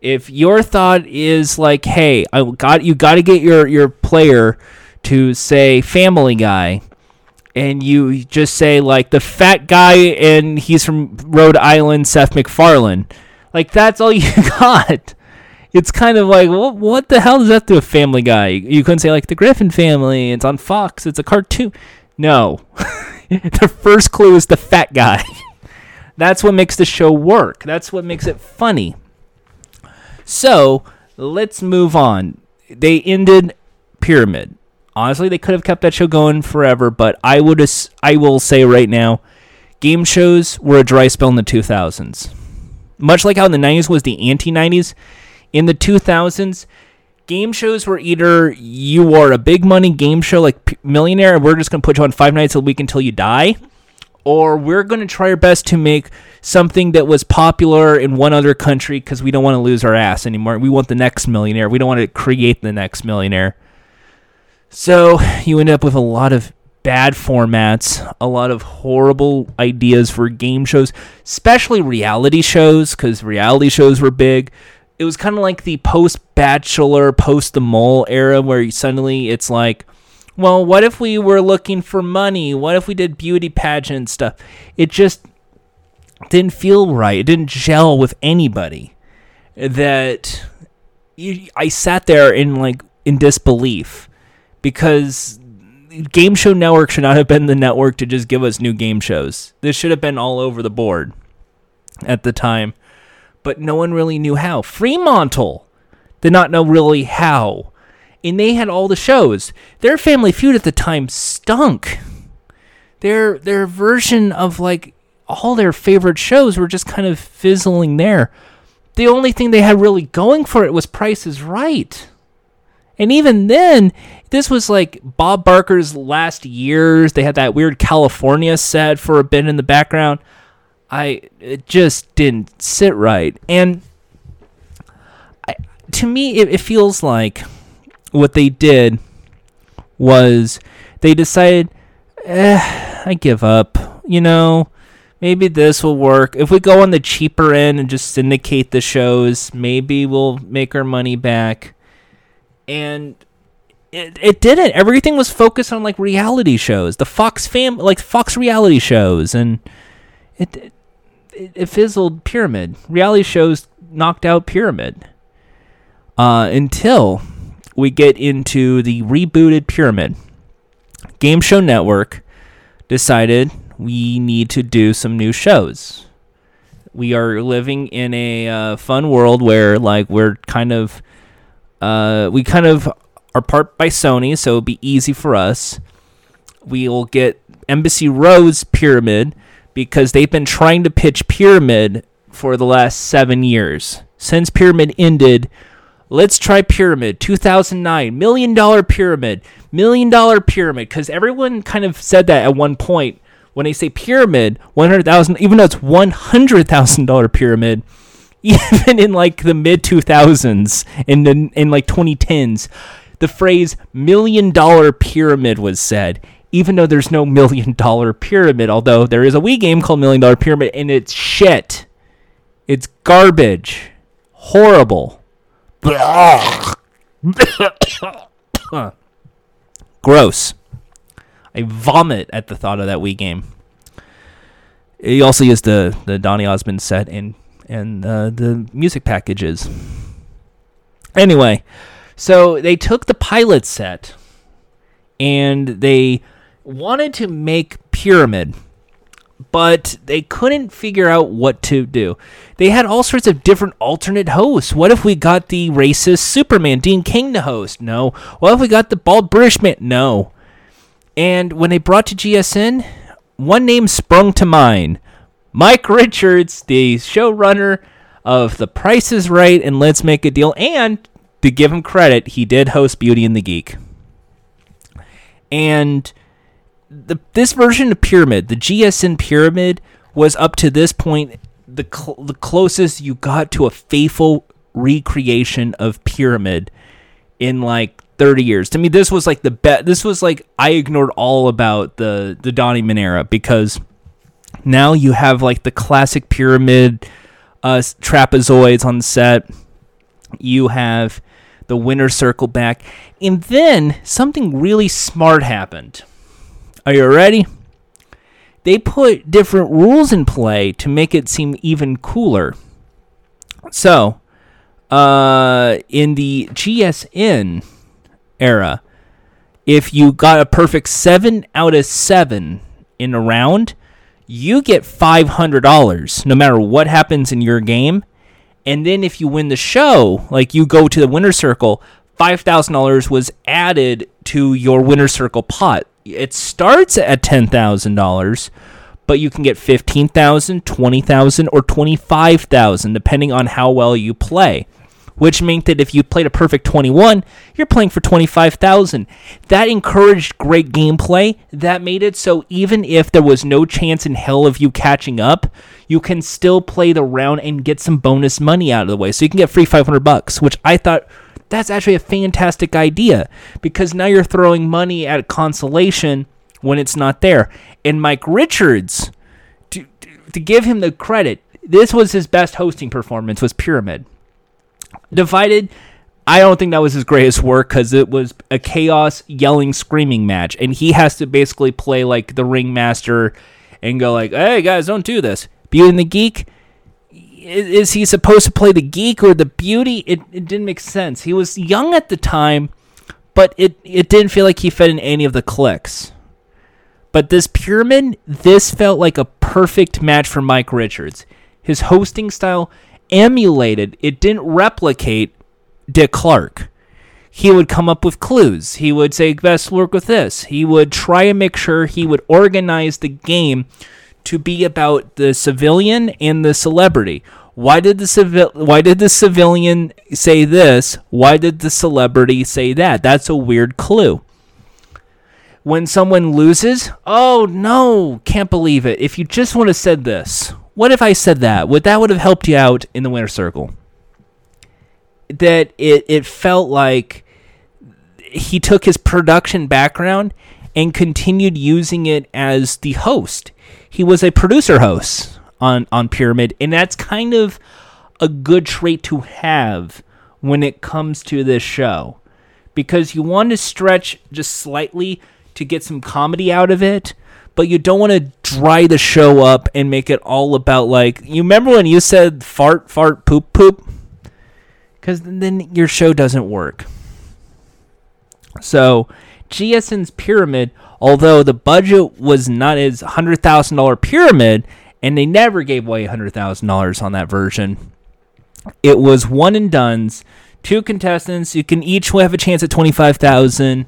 If your thought is like, hey, you got to get your player to say Family Guy, and you just say like the fat guy and he's from Rhode Island, Seth MacFarlane, like that's all you got. It's kind of like, well, what the hell does that do with Family Guy? You couldn't say like the Griffin family, it's on Fox, it's a cartoon. No. The first clue is the fat guy. That's what makes the show work. That's what makes it funny. So let's move on. They ended Pyramid. Honestly, they could have kept that show going forever, but I will say right now, game shows were a dry spell in the 2000s. Much like how in the 90s was the anti-90s, in the 2000s, game shows were either you are a big money game show like Millionaire, and we're just going to put you on 5 nights a week until you die, or we're going to try our best to make something that was popular in one other country because we don't want to lose our ass anymore. We want the next Millionaire. We don't want to create the next Millionaire. So you end up with a lot of bad formats, a lot of horrible ideas for game shows, especially reality shows, because reality shows were big. It was kind of like the post-Bachelor, post-The Mole era, where suddenly it's like, well, what if we were looking for money? What if we did beauty pageant stuff? It just didn't feel right. It didn't gel with anybody. I sat there in disbelief. Because Game Show Network should not have been the network to just give us new game shows. This should have been all over the board at the time. But no one really knew how. Fremantle did not know really how. And they had all the shows. Their Family Feud at the time stunk. Their version of like all their favorite shows were just kind of fizzling there. The only thing they had really going for it was Price is Right. And even then, this was like Bob Barker's last years. They had that weird California set for a bit in the background. It just didn't sit right. And to me, it feels like what they did was they decided, I give up. You know, maybe this will work. If we go on the cheaper end and just syndicate the shows, maybe we'll make our money back. And it didn't. Everything was focused on like reality shows, the Fox Fox reality shows, and it fizzled Pyramid. Reality shows knocked out Pyramid until we get into the rebooted Pyramid. Game Show Network decided we need to do some new shows. We are living in a fun world where like we're kind of. We kind of are part by Sony, so it'll be easy for us. We will get Embassy Row's Pyramid because they've been trying to pitch Pyramid for the last 7 years. Since Pyramid ended, let's try Pyramid. 2009, $1 million Pyramid, $1 million Pyramid, because everyone kind of said that at one point when they say Pyramid, $100,000, even though it's $100,000 Pyramid. Even in like the mid 2000s and in like 2010s, the phrase $1 million Pyramid was said, even though there's no $1 million Pyramid, although there is a Wii game called $1 Million Pyramid, and it's shit. It's garbage. Horrible. Gross. I vomit at the thought of that Wii game. He also used the Donny Osmond set and the music packages. Anyway, so they took the pilot set and they wanted to make Pyramid, but they couldn't figure out what to do. They had all sorts of different alternate hosts. What if we got the racist Superman, Dean King, to host? No. What if we got the bald British man? No. And when they brought to GSN, one name sprung to mind. Mike Richards, the showrunner of The Price is Right and Let's Make a Deal. And to give him credit, he did host Beauty and the Geek. And this version of Pyramid, the GSN Pyramid, was up to this point the closest you got to a faithful recreation of Pyramid in like 30 years. To me, this was like the best. This was like, I ignored all about the Donnie Mann era, because now you have like the classic Pyramid trapezoids on the set. You have the winner circle back. And then something really smart happened. Are you ready? They put different rules in play to make it seem even cooler. So, in the GSN era, if you got a perfect 7 out of 7 in a round, you get $500 no matter what happens in your game. And then if you win the show, like you go to the winner's circle, $5,000 was added to your winner's circle pot. It starts at $10,000, but you can get $15,000, $20,000, or $25,000, depending on how well you play. Which meant that if you played a perfect 21, you're playing for $25,000. That encouraged great gameplay. That made it so even if there was no chance in hell of you catching up, you can still play the round and get some bonus money out of the way. So you can get free $500, which I thought that's actually a fantastic idea, because now you're throwing money at consolation when it's not there. And Mike Richards, to give him the credit, this was his best hosting performance, was Pyramid. Divided, I don't think that was his greatest work, because it was a chaos, yelling, screaming match, and he has to basically play like the ringmaster and go like, hey guys, don't do this. Beauty and the Geek, is he supposed to play the geek or the beauty? It didn't make sense. He was young at the time, but it didn't feel like he fit in any of the cliques. But this Pyramid, this felt like a perfect match for Mike Richards. His hosting style emulated, it didn't replicate Dick Clark. He would come up with clues. He would say, best work with this. He would try and make sure he would organize the game to be about the civilian and the celebrity. Why did the civilian say this? Why did the celebrity say that? That's a weird clue. When someone loses, oh no, can't believe it. If you just would have said this. What if I said that? That would have helped you out in the winner's circle. That it felt like he took his production background and continued using it as the host. He was a producer host on Pyramid, and that's kind of a good trait to have when it comes to this show, because you want to stretch just slightly to get some comedy out of it, but you don't want to dry the show up and make it all about, like, you remember when you said fart, fart, poop, poop? Because then your show doesn't work. So GSN's Pyramid, although the budget was not as $100,000 Pyramid, and they never gave away $100,000 on that version, it was one and done's. 2 contestants, you can each have a chance at $25,000.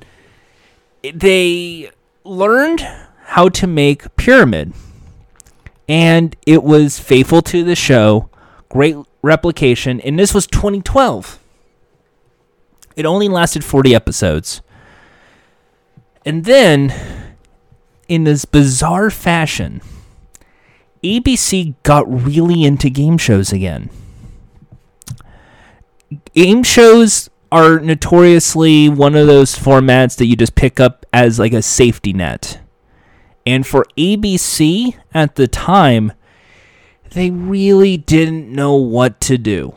They learned how to make Pyramid, and it was faithful to the show, great replication. And this was 2012. It only lasted 40 episodes, and then in this bizarre fashion, ABC got really into game shows again. Game shows are notoriously one of those formats that you just pick up as like a safety net. And for ABC at the time, they really didn't know what to do.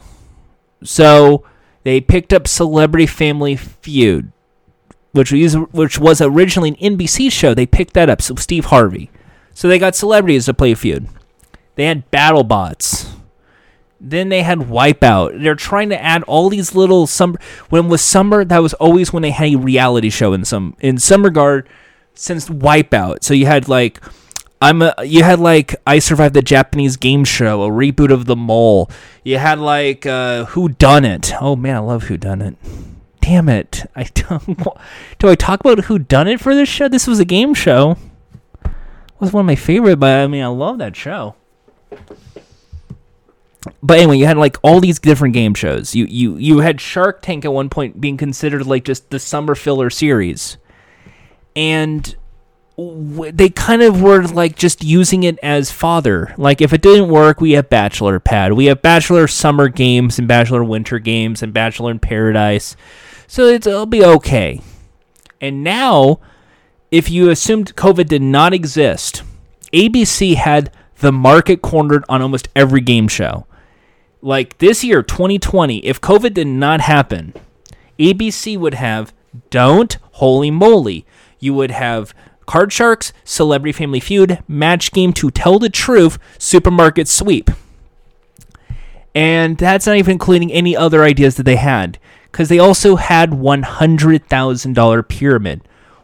So they picked up Celebrity Family Feud, which was originally an NBC show. They picked that up, so Steve Harvey. So they got celebrities to play a feud. They had Battle Bots. Then they had Wipeout. They're trying to add all these little summer. When it was summer, that was always when they had a reality show in some regard. Since Wipeout, so you had like You had like I Survived the Japanese Game Show, a reboot of The Mole. You had like Whodunit. Oh man, I love Whodunit. Damn it! Do I talk about Whodunit for this show? This was a game show. It was one of my favorite, but I mean, I love that show. But anyway, you had like all these different game shows. You had Shark Tank at one point being considered like just the summer filler series, and they kind of were like just using it as fodder. Like if it didn't work, we have Bachelor Pad, we have Bachelor Summer Games and Bachelor Winter Games and Bachelor in Paradise, so it'll be okay. And now, if you assumed COVID did not exist, ABC had the market cornered on almost every game show. Like this year, 2020, if COVID did not happen, ABC would have Don't, Holy Moly. You would have Card Sharks, Celebrity Family Feud, Match Game, To Tell the Truth, Supermarket Sweep. And that's not even including any other ideas that they had, because they also had $100,000 Pyramid.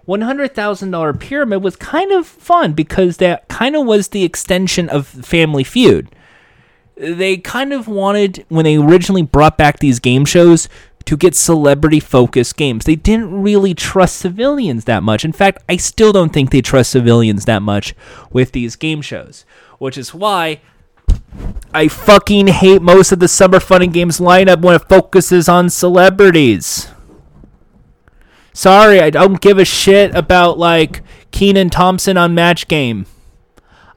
$100,000 Pyramid was kind of fun because that kind of was the extension of Family Feud. They kind of wanted, when they originally brought back these game shows, to get celebrity-focused games. They didn't really trust civilians that much. In fact, I still don't think they trust civilians that much with these game shows, which is why I fucking hate most of the Summer Fun and Games lineup when it focuses on celebrities. Sorry, I don't give a shit about, like, Kenan Thompson on Match Game.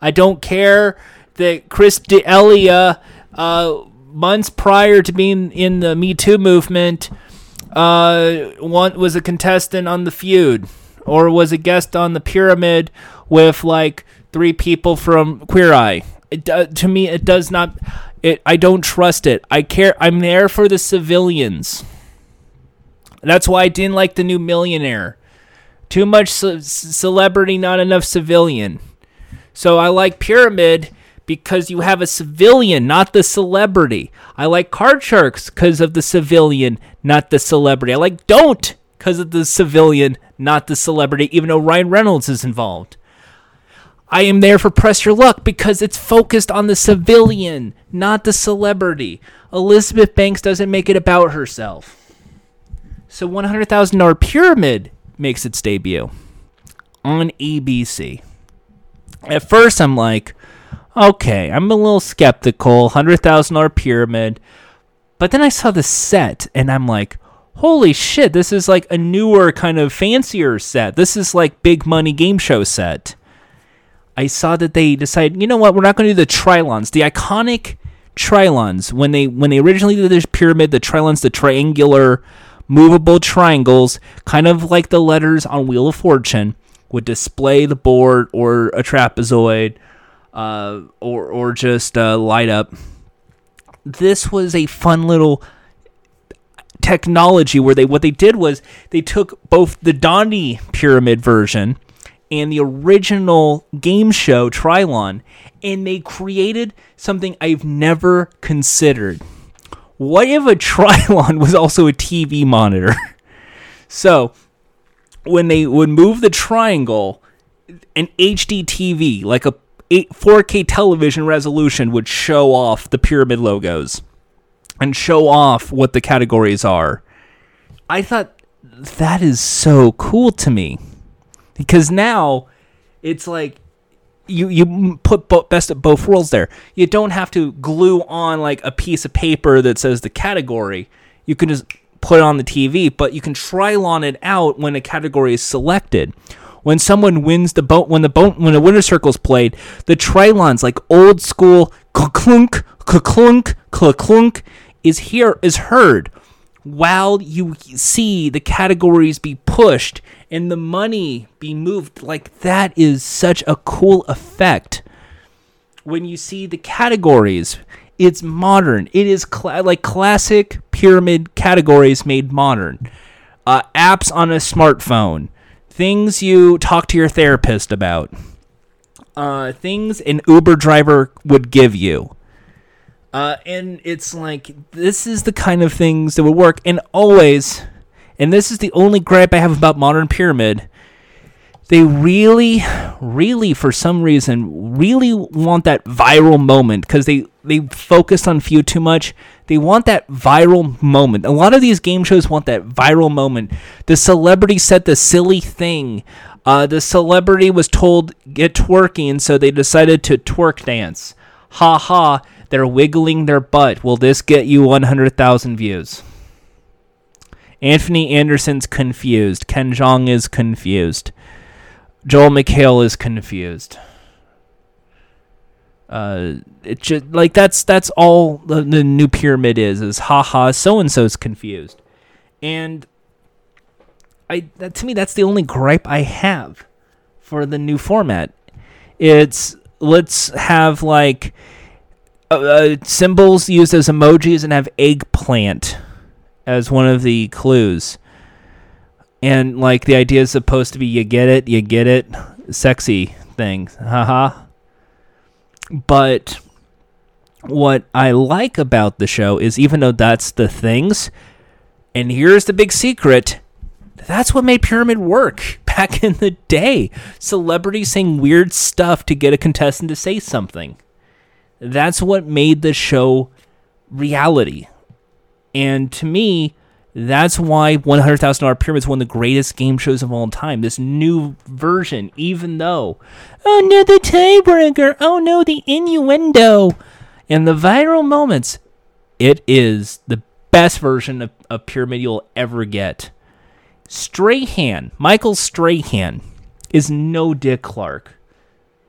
I don't care that Chris D'Elia, months prior to being in the Me Too movement, was a contestant on The Feud or was a guest on The Pyramid with, like, three people from Queer Eye. To me, it does not... I don't trust it. I care. I'm there for the civilians. That's why I didn't like the new Millionaire. Too much celebrity, not enough civilian. So I like Pyramid because you have a civilian, not the celebrity. I like Card Sharks because of the civilian, not the celebrity. I like Don't because of the civilian, not the celebrity, even though Ryan Reynolds is involved. I am there for Press Your Luck because it's focused on the civilian, not the celebrity. Elizabeth Banks doesn't make it about herself. So $100,000 Pyramid makes its debut on ABC. At first, I'm like, okay, I'm a little skeptical, $100,000 Pyramid. But then I saw the set, and I'm like, holy shit, this is like a newer kind of fancier set. This is like big money game show set. I saw that they decided, you know what, we're not going to do the Trilons, the iconic Trilons. When they originally did this Pyramid, the Trilons, the triangular movable triangles, kind of like the letters on Wheel of Fortune, would display the board or a trapezoid or just light up. This was a fun little technology where what they did was they took both the Donnie Pyramid version and the original game show Trilon, and they created something I've never considered. What if a Trilon was also a TV monitor? So, when they would move the triangle, an HD TV, like a 4K television resolution, would show off the Pyramid logos and show off what the categories are. I thought, that is so cool to me. Because now, it's like, You put best of both worlds there. You don't have to glue on like a piece of paper that says the category. You can just put it on the TV, but you can Trilon it out when a category is selected. When someone wins the boat, when the winner circle is played, the Trilons, like old school clunk clunk clunk, is heard while you see the categories be pushed and the money be moved. Like, that is such a cool effect. When you see the categories, it's modern. It is like classic Pyramid categories made modern. Apps on a smartphone. Things you talk to your therapist about. Things an Uber driver would give you. And it's like, this is the kind of things that would work. And always, and this is the only gripe I have about Modern Pyramid, They really, really, for some reason, really want that viral moment because they focused on Feud too much. They want that viral moment. A lot of these game shows want that viral moment. The celebrity said the silly thing. The celebrity was told, get twerking, so they decided to twerk dance. Ha ha, they're wiggling their butt. Will this get you 100,000 views? Anthony Anderson's confused. Ken Jeong is confused. Joel McHale is confused. It just like that's all the new pyramid is haha, so and so's confused. And to me, that's the only gripe I have for the new format. It's let's have like symbols used as emojis and have eggplant as one of the clues. And, like, the idea is supposed to be you get it, sexy things. Haha. But what I like about the show is even though that's the things, and here's the big secret, that's what made Pyramid work back in the day. Celebrities saying weird stuff to get a contestant to say something. That's what made the show reality. And to me, that's why $100,000 Pyramid is one of the greatest game shows of all time. This new version, even though, oh no, the tiebreaker, oh no, the innuendo, and the viral moments, it is the best version of Pyramid you'll ever get. Strahan, Michael Strahan, is no Dick Clark.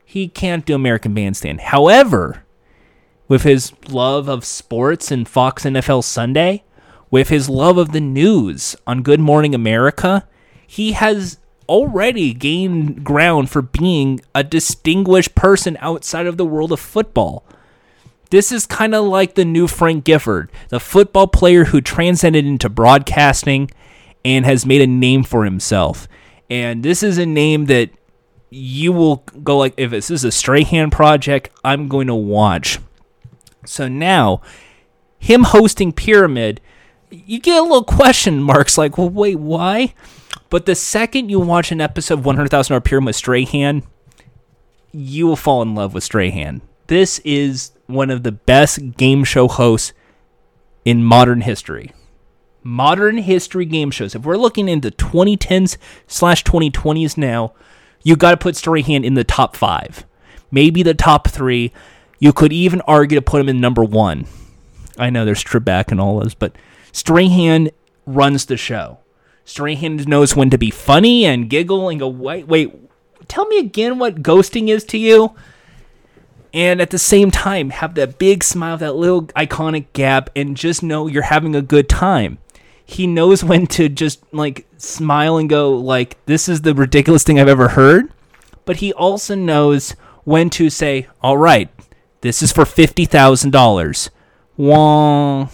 He can't do American Bandstand. However, with his love of sports and Fox NFL Sunday, with his love of the news on Good Morning America, he has already gained ground for being a distinguished person outside of the world of football. This is kind of like the new Frank Gifford, the football player who transcended into broadcasting and has made a name for himself. And this is a name that you will go like, if this is a Strahan project, I'm going to watch. So now, him hosting Pyramid, you get a little question marks like, well, wait, why? But the second you watch an episode of $100,000 Pyramid with Strahan, you will fall in love with Strahan. This is one of the best game show hosts in modern history. Modern history game shows. If we're looking into 2010s/2020s now, you got to put Strahan in the top 5. Maybe the top 3. You could even argue to put him in number 1. I know there's Trebek and all those, but Strahan runs the show. Strahan knows when to be funny and giggle and go, wait, tell me again what ghosting is to you. And at the same time, have that big smile, that little iconic gap, and just know you're having a good time. He knows when to just like smile and go like, this is the ridiculous thing I've ever heard. But he also knows when to say, all right, this is for $50,000. Wah.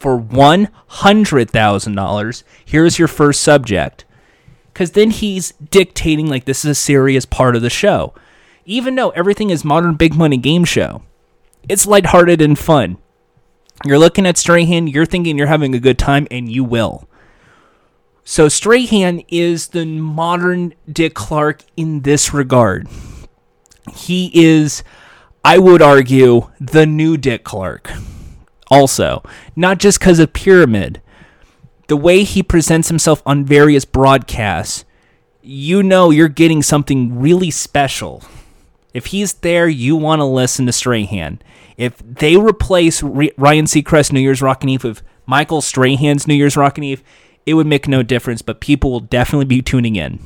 For $100,000, here's your first subject. Because then he's dictating like this is a serious part of the show. Even though everything is modern big money game show, it's lighthearted and fun. You're looking at Strahan, you're thinking you're having a good time, and you will. So Strahan is the modern Dick Clark in this regard. He is, I would argue, the new Dick Clark. Also, not just because of Pyramid, the way he presents himself on various broadcasts, you know you're getting something really special. If he's there, you want to listen to Strahan. If they replace Ryan Seacrest New Year's Rockin' Eve with Michael Strahan's New Year's Rockin' Eve, it would make no difference, but people will definitely be tuning in.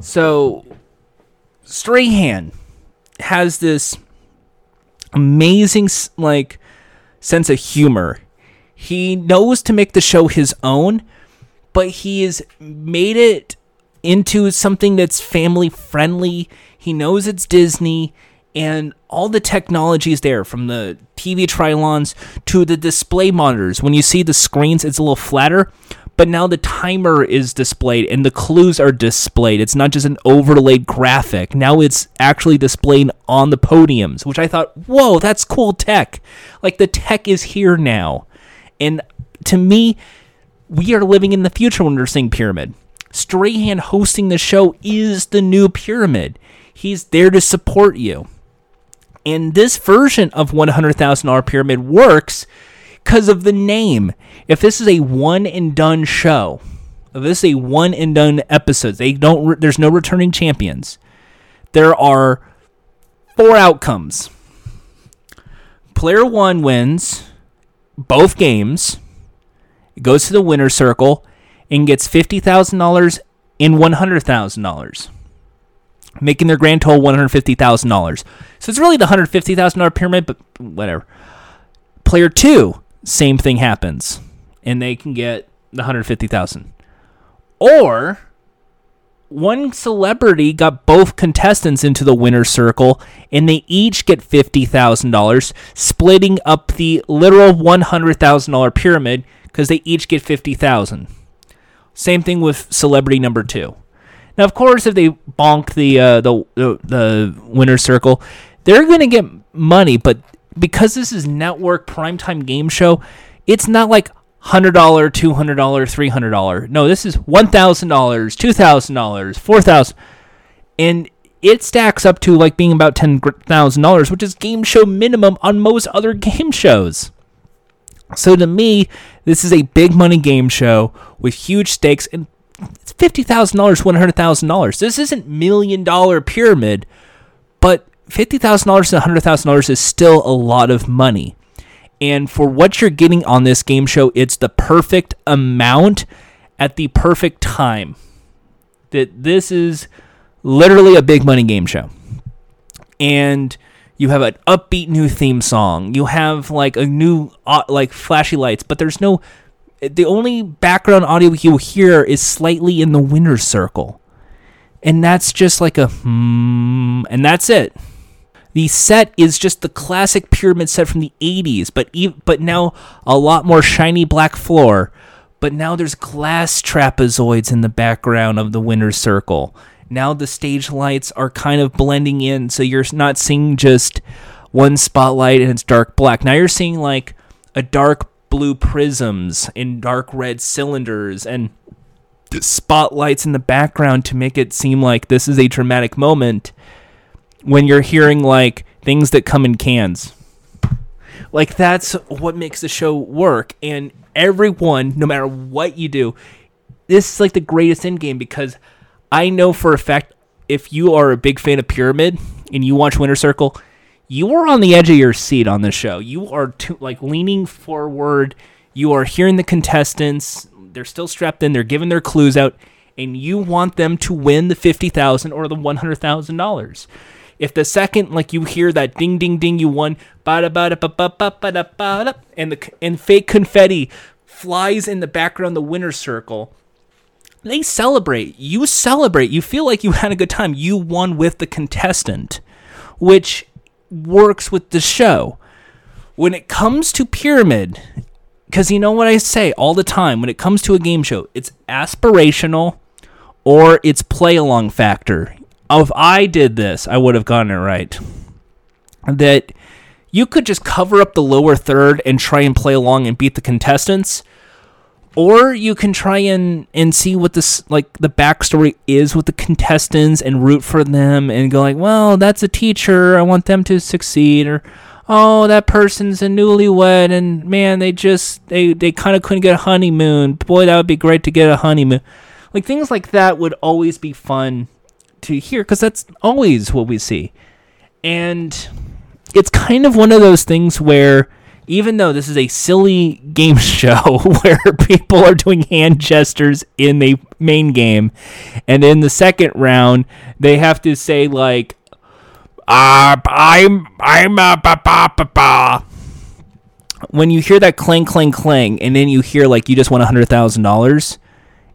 So, Strahan has this amazing like sense of humor. He knows to make the show his own, but he has made it into something that's family friendly. He knows it's Disney, and all the technology is there, from the TV trilons to the display monitors. When you see the screens, it's a little flatter, but now the timer is displayed and the clues are displayed. It's not just an overlaid graphic. Now it's actually displayed on the podiums, which I thought, whoa, that's cool tech. Like, the tech is here now. And to me, we are living in the future when we're seeing Pyramid. Strahan hosting the show is the new pyramid. He's there to support you. And this version of $100,000 Pyramid works because of the name. If this is a one-and-done show, if this is a one-and-done episode, there's no returning champions. There are four outcomes. Player one wins both games, goes to the winner's circle, and gets $50,000 and $100,000. Making their grand total $150,000. So it's really the $150,000 pyramid, but whatever. Player two, same thing happens, and they can get the $150,000. Or one celebrity got both contestants into the winner's circle, and they each get $50,000, splitting up the literal $100,000 pyramid because they each get $50,000. Same thing with celebrity number two. Now, of course, if they bonk the winner's circle, they're going to get money. But because this is network primetime game show, it's not like $100, $200, $300. No, this is $1,000, $2,000, $4,000. And it stacks up to like being about $10,000, which is game show minimum on most other game shows. So to me, this is a big money game show with huge stakes, and it's $50,000, $100,000. This isn't $1 million pyramid, but $50,000 to $100,000 is still a lot of money. And for what you're getting on this game show, it's the perfect amount at the perfect time. That this is literally a big money game show. And you have an upbeat new theme song. You have like a new like flashy lights, but there's no. The only background audio you'll hear is slightly in the winner's circle. And that's just like a and that's it. The set is just the classic pyramid set from the 80s, but now a lot more shiny black floor. But now there's glass trapezoids in the background of the winner's circle. Now the stage lights are kind of blending in, so you're not seeing just one spotlight and it's dark black. Now you're seeing like a dark blue prisms and dark red cylinders and spotlights in the background to make it seem like this is a dramatic moment, when you're hearing like things that come in cans. Like, that's what makes the show work. And everyone, no matter what you do, this is like the greatest end game, because I know for a fact, if you are a big fan of pyramid and you watch Winter Circle, you are on the edge of your seat on this show. You are leaning forward. You are hearing the contestants. They're still strapped in. They're giving their clues out, and you want them to win the $50,000 or the $100,000. If the second, like, you hear that ding, ding, ding, you won, ba da ba da ba ba ba ba da ba da, and fake confetti flies in the background, the winner's circle. They celebrate. You celebrate. You feel like you had a good time. You won with the contestant, which works with the show. When it comes to pyramid, because you know what I say all the time, when it comes to a game show, it's aspirational or it's play along factor. If I did this, I would have gotten it right. That you could just cover up the lower third and try and play along and beat the contestants, or you can try and see what this, like, the backstory is with the contestants and root for them and go like, well, that's a teacher, I want them to succeed, or, oh, that person's a newlywed and man, they kind of couldn't get a honeymoon. Boy, that would be great to get a honeymoon. Like, things like that would always be fun to hear, because that's always what we see. And it's kind of one of those things where, even though this is a silly game show where people are doing hand gestures in the main game, and in the second round they have to say like, I'm a ba ba ba ba. When you hear that clang clang clang, and then you hear like you just won $100,000,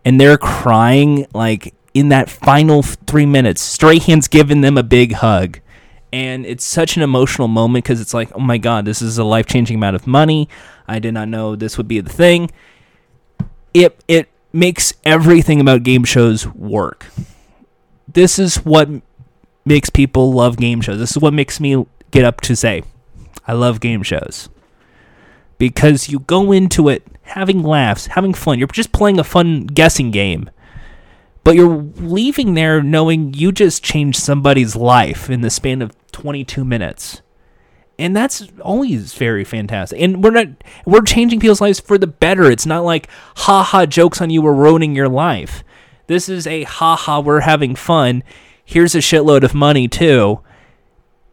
and they're crying like in that final 3 minutes, Strahan's giving them a big hug. And it's such an emotional moment, because it's like, oh my God, this is a life-changing amount of money. I did not know this would be the thing. It makes everything about game shows work. This is what makes people love game shows. This is what makes me get up to say, I love game shows. Because you go into it having laughs, having fun. You're just playing a fun guessing game. but you're leaving there knowing you just changed somebody's life in the span of 22 minutes. And that's always very fantastic. And we're changing people's lives for the better. It's not like, ha-ha, jokes on you, we're ruining your life. This is a ha-ha, we're having fun. Here's a shitload of money, too.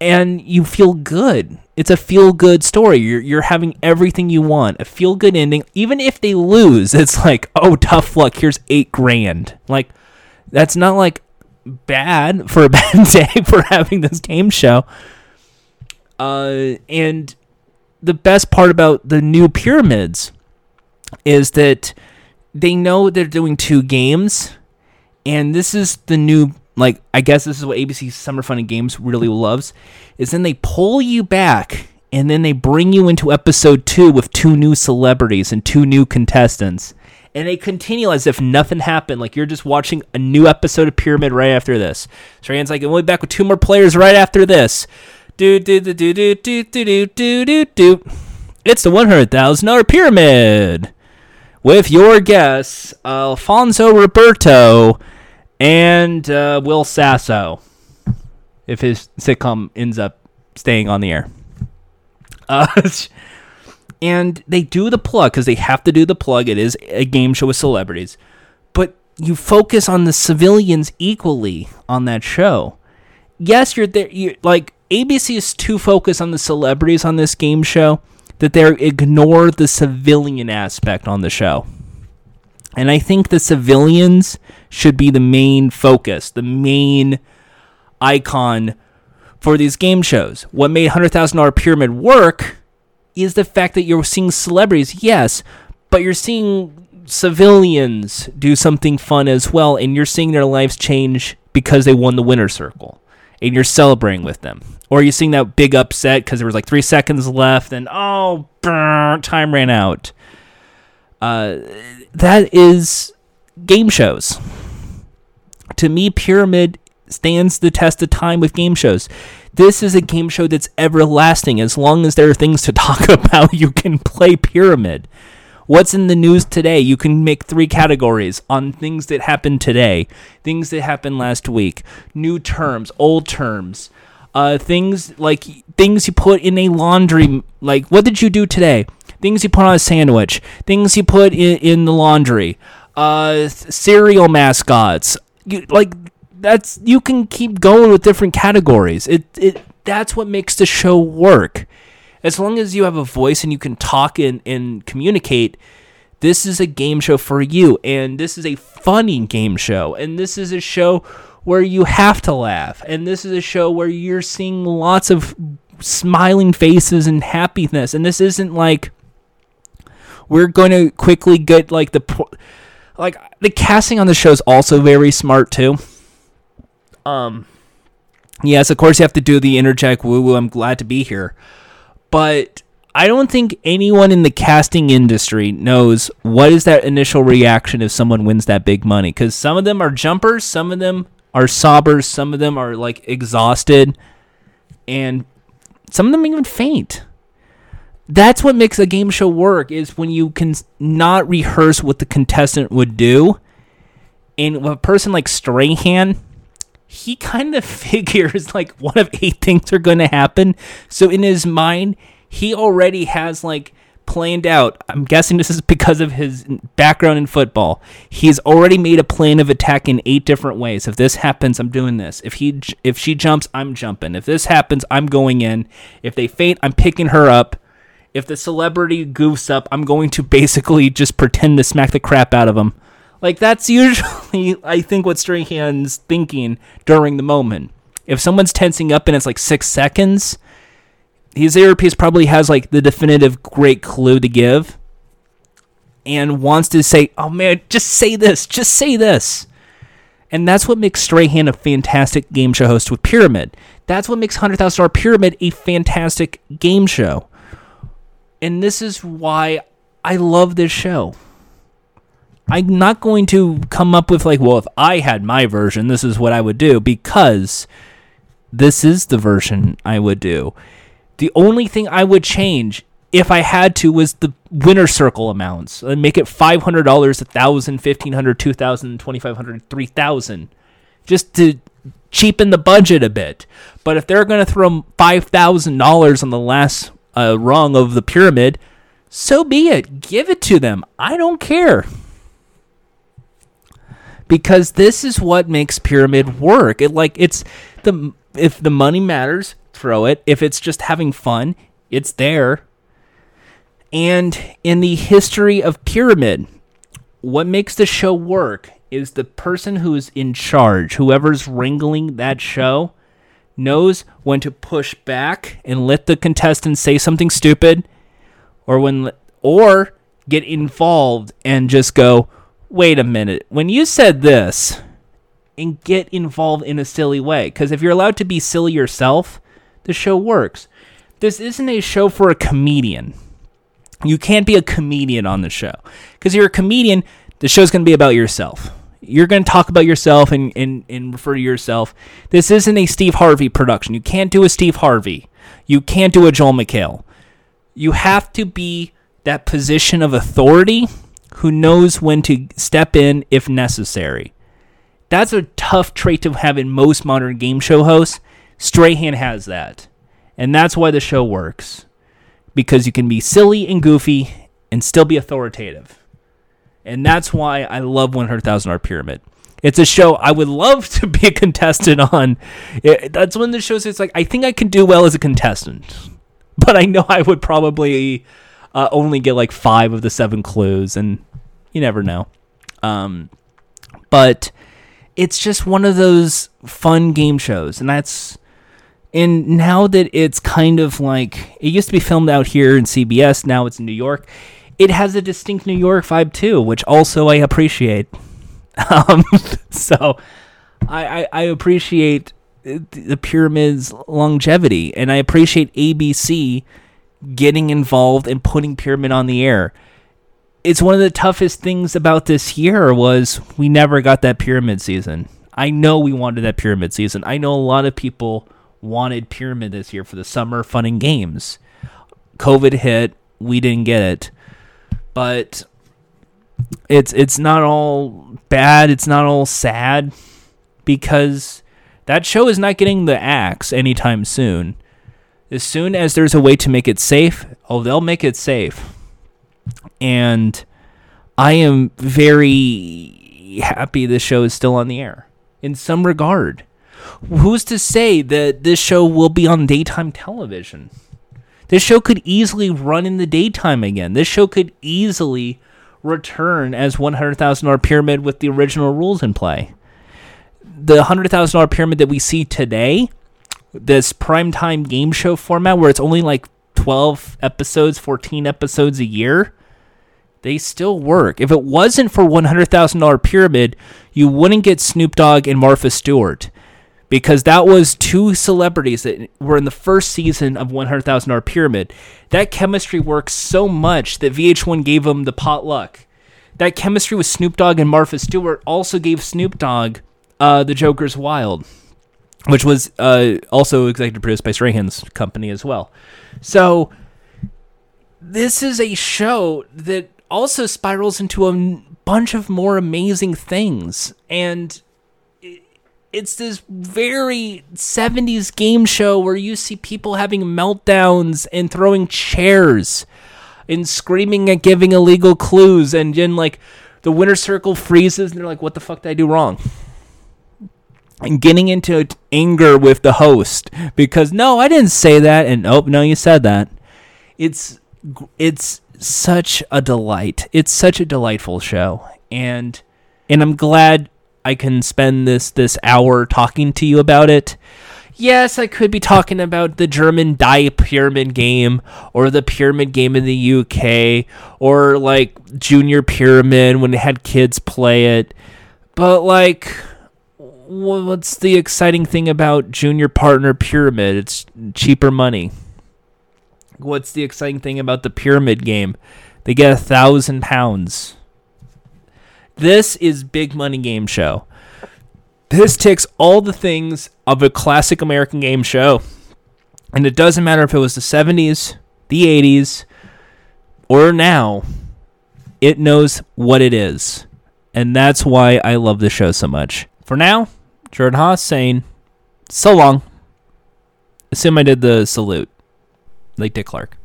And you feel good. It's a feel-good story. You're having everything you want. A feel-good ending. Even if they lose, it's like, oh, tough luck, here's $8,000. Like, that's not, like, bad for a bad day for having this game show. And the best part about the new pyramids is that they know they're doing two games, and this is the new, like, I guess this is what ABC's Summer Fun and Games really loves, is then they pull you back, and then they bring you into episode 2 with 2 new celebrities and 2 new contestants, and they continue as if nothing happened, like you're just watching a new episode of Pyramid right after this. So Ryan's like, we'll be back with 2 more players right after this. Do do do do do do do do do do. It's the $100,000 pyramid with your guests, Alfonso Roberto and Will Sasso, if his sitcom ends up staying on the air. And they do the plug because they have to do the plug. It is a game show with celebrities, but you focus on the civilians equally on that show. Yes, you're there. You like. ABC is too focused on the celebrities on this game show that they ignore the civilian aspect on the show. And I think the civilians should be the main focus, the main icon for these game shows. What made $100,000 Pyramid work is the fact that you're seeing celebrities, yes, but you're seeing civilians do something fun as well, and you're seeing their lives change because they won the winner's circle. And you're celebrating with them. Or you're seeing that big upset because there was like 3 seconds left and, oh, time ran out. That is game shows. To me, Pyramid stands the test of time with game shows. This is a game show that's everlasting. As long as there are things to talk about, you can play Pyramid. What's in the news today? You can make 3 categories on things that happened today, things that happened last week, new terms, old terms, things like things you put in a laundry, like what did you do today? Things you put on a sandwich, things you put in the laundry, cereal mascots. You can keep going with different categories. That's what makes the show work. As long as you have a voice and you can talk and communicate, this is a game show for you. And this is a funny game show. And this is a show where you have to laugh. And this is a show where you're seeing lots of smiling faces and happiness. And this isn't like we're going to quickly get like the casting on the show is also very smart too. Yes, of course you have to do the interject woo-woo, I'm glad to be here. But I don't think anyone in the casting industry knows what is that initial reaction if someone wins that big money. Because some of them are jumpers, some of them are sobbers, some of them are like exhausted, and some of them even faint. That's what makes a game show work is when you can not rehearse what the contestant would do. And with a person like Strahan, he kind of figures like one of 8 things are going to happen. So in his mind, he already has like planned out. I'm guessing this is because of his background in football. He's already made a plan of attack in 8 different ways. If this happens, I'm doing this. If she jumps, I'm jumping. If this happens, I'm going in. If they faint, I'm picking her up. If the celebrity goofs up, I'm going to basically just pretend to smack the crap out of him. Like, that's usually, I think, what Strahan's thinking during the moment. If someone's tensing up and it's like 6 seconds, his therapist probably has like the definitive great clue to give and wants to say, oh man, just say this. And that's what makes Strahan a fantastic game show host with Pyramid. That's what makes $100,000 Pyramid a fantastic game show. And this is why I love this show. I'm not going to come up with like, well, if I had my version, this is what I would do, because this is the version I would do. The only thing I would change if I had to, was the winner circle amounts. I'd make it $500, $1,000, $1,500, $2,000, $2,500, $3,000, just to cheapen the budget a bit. But if they're going to throw $5,000 on the last rung of the pyramid, so be it. Give it to them. I don't care. Because this is what makes pyramid work. If the money matters, throw it. If it's just having fun, it's there. And in the history of pyramid, what makes the show work is the person who is in charge, whoever's wrangling that show, knows when to push back and let the contestants say something stupid, or get involved and just go, wait a minute, when you said this, and get involved in a silly way. Because if you're allowed to be silly yourself, the show works. This isn't a show for a comedian. You can't be a comedian on the show. Because you're a comedian, the show's going to be about yourself. You're going to talk about yourself and refer to yourself. This isn't a Steve Harvey production. You can't do a Steve Harvey. You can't do a Joel McHale. You have to be that position of authority who knows when to step in if necessary. That's a tough trait to have in most modern game show hosts. Strahan has that. And that's why the show works. Because you can be silly and goofy and still be authoritative. And that's why I love $100,000 Pyramid. It's a show I would love to be a contestant on. That's one of the shows it's like, I think I can do well as a contestant. But I know I would probably only get like 5 of the 7 clues. And you never know. But it's just one of those fun game shows, and now that it's kind of like, it used to be filmed out here in CBS, now it's in New York. It has a distinct New York vibe too, which also I appreciate. So I appreciate the pyramid's longevity, and I appreciate ABC getting involved and putting pyramid on the air. It's one of the toughest things about this year was we never got that pyramid season. I know we wanted that pyramid season. I know a lot of people wanted pyramid this year for the summer fun and games. COVID hit. We didn't get it. But it's not all bad. It's not all sad, because that show is not getting the axe anytime soon. As soon as there's a way to make it safe, they'll make it safe. And I am very happy this show is still on the air in some regard. Who's to say that this show will be on daytime television? This show could easily run in the daytime again. This show could easily return as $100,000 Pyramid with the original rules in play. The $100,000 Pyramid that we see today, this primetime game show format where it's only like 12 episodes, 14 episodes a year, they still work. If it wasn't for $100,000 Pyramid, you wouldn't get Snoop Dogg and Martha Stewart, because that was 2 celebrities that were in the first season of $100,000 Pyramid. That chemistry worked so much that VH1 gave them the potluck. That chemistry with Snoop Dogg and Martha Stewart also gave Snoop Dogg the Joker's Wild, which was also executive produced by Strahan's company as well. So this is a show that also spirals into a bunch of more amazing things. And it's this very 70s game show where you see people having meltdowns and throwing chairs and screaming and giving illegal clues. And then like the winner circle freezes and they're like, what the fuck did I do wrong? And getting into anger with the host because, no, I didn't say that, and oh, no, you said that. It's such a delight. It's such a delightful show, and I'm glad I can spend this hour talking to you about it. Yes, I could be talking about the German Die Pyramid Game or the Pyramid Game in the UK or, like, Junior Pyramid when they had kids play it, but, like, what's the exciting thing about Junior Partner Pyramid? It's cheaper money. What's the exciting thing about the Pyramid Game? They get £1,000. This is big money game show. This ticks all the things of a classic American game show. And it doesn't matter if it was the 70s, the 80s, or now, it knows what it is. And that's why I love the show so much. For now, Jordan Haas saying, so long. Assume I did the salute, like Dick Clark.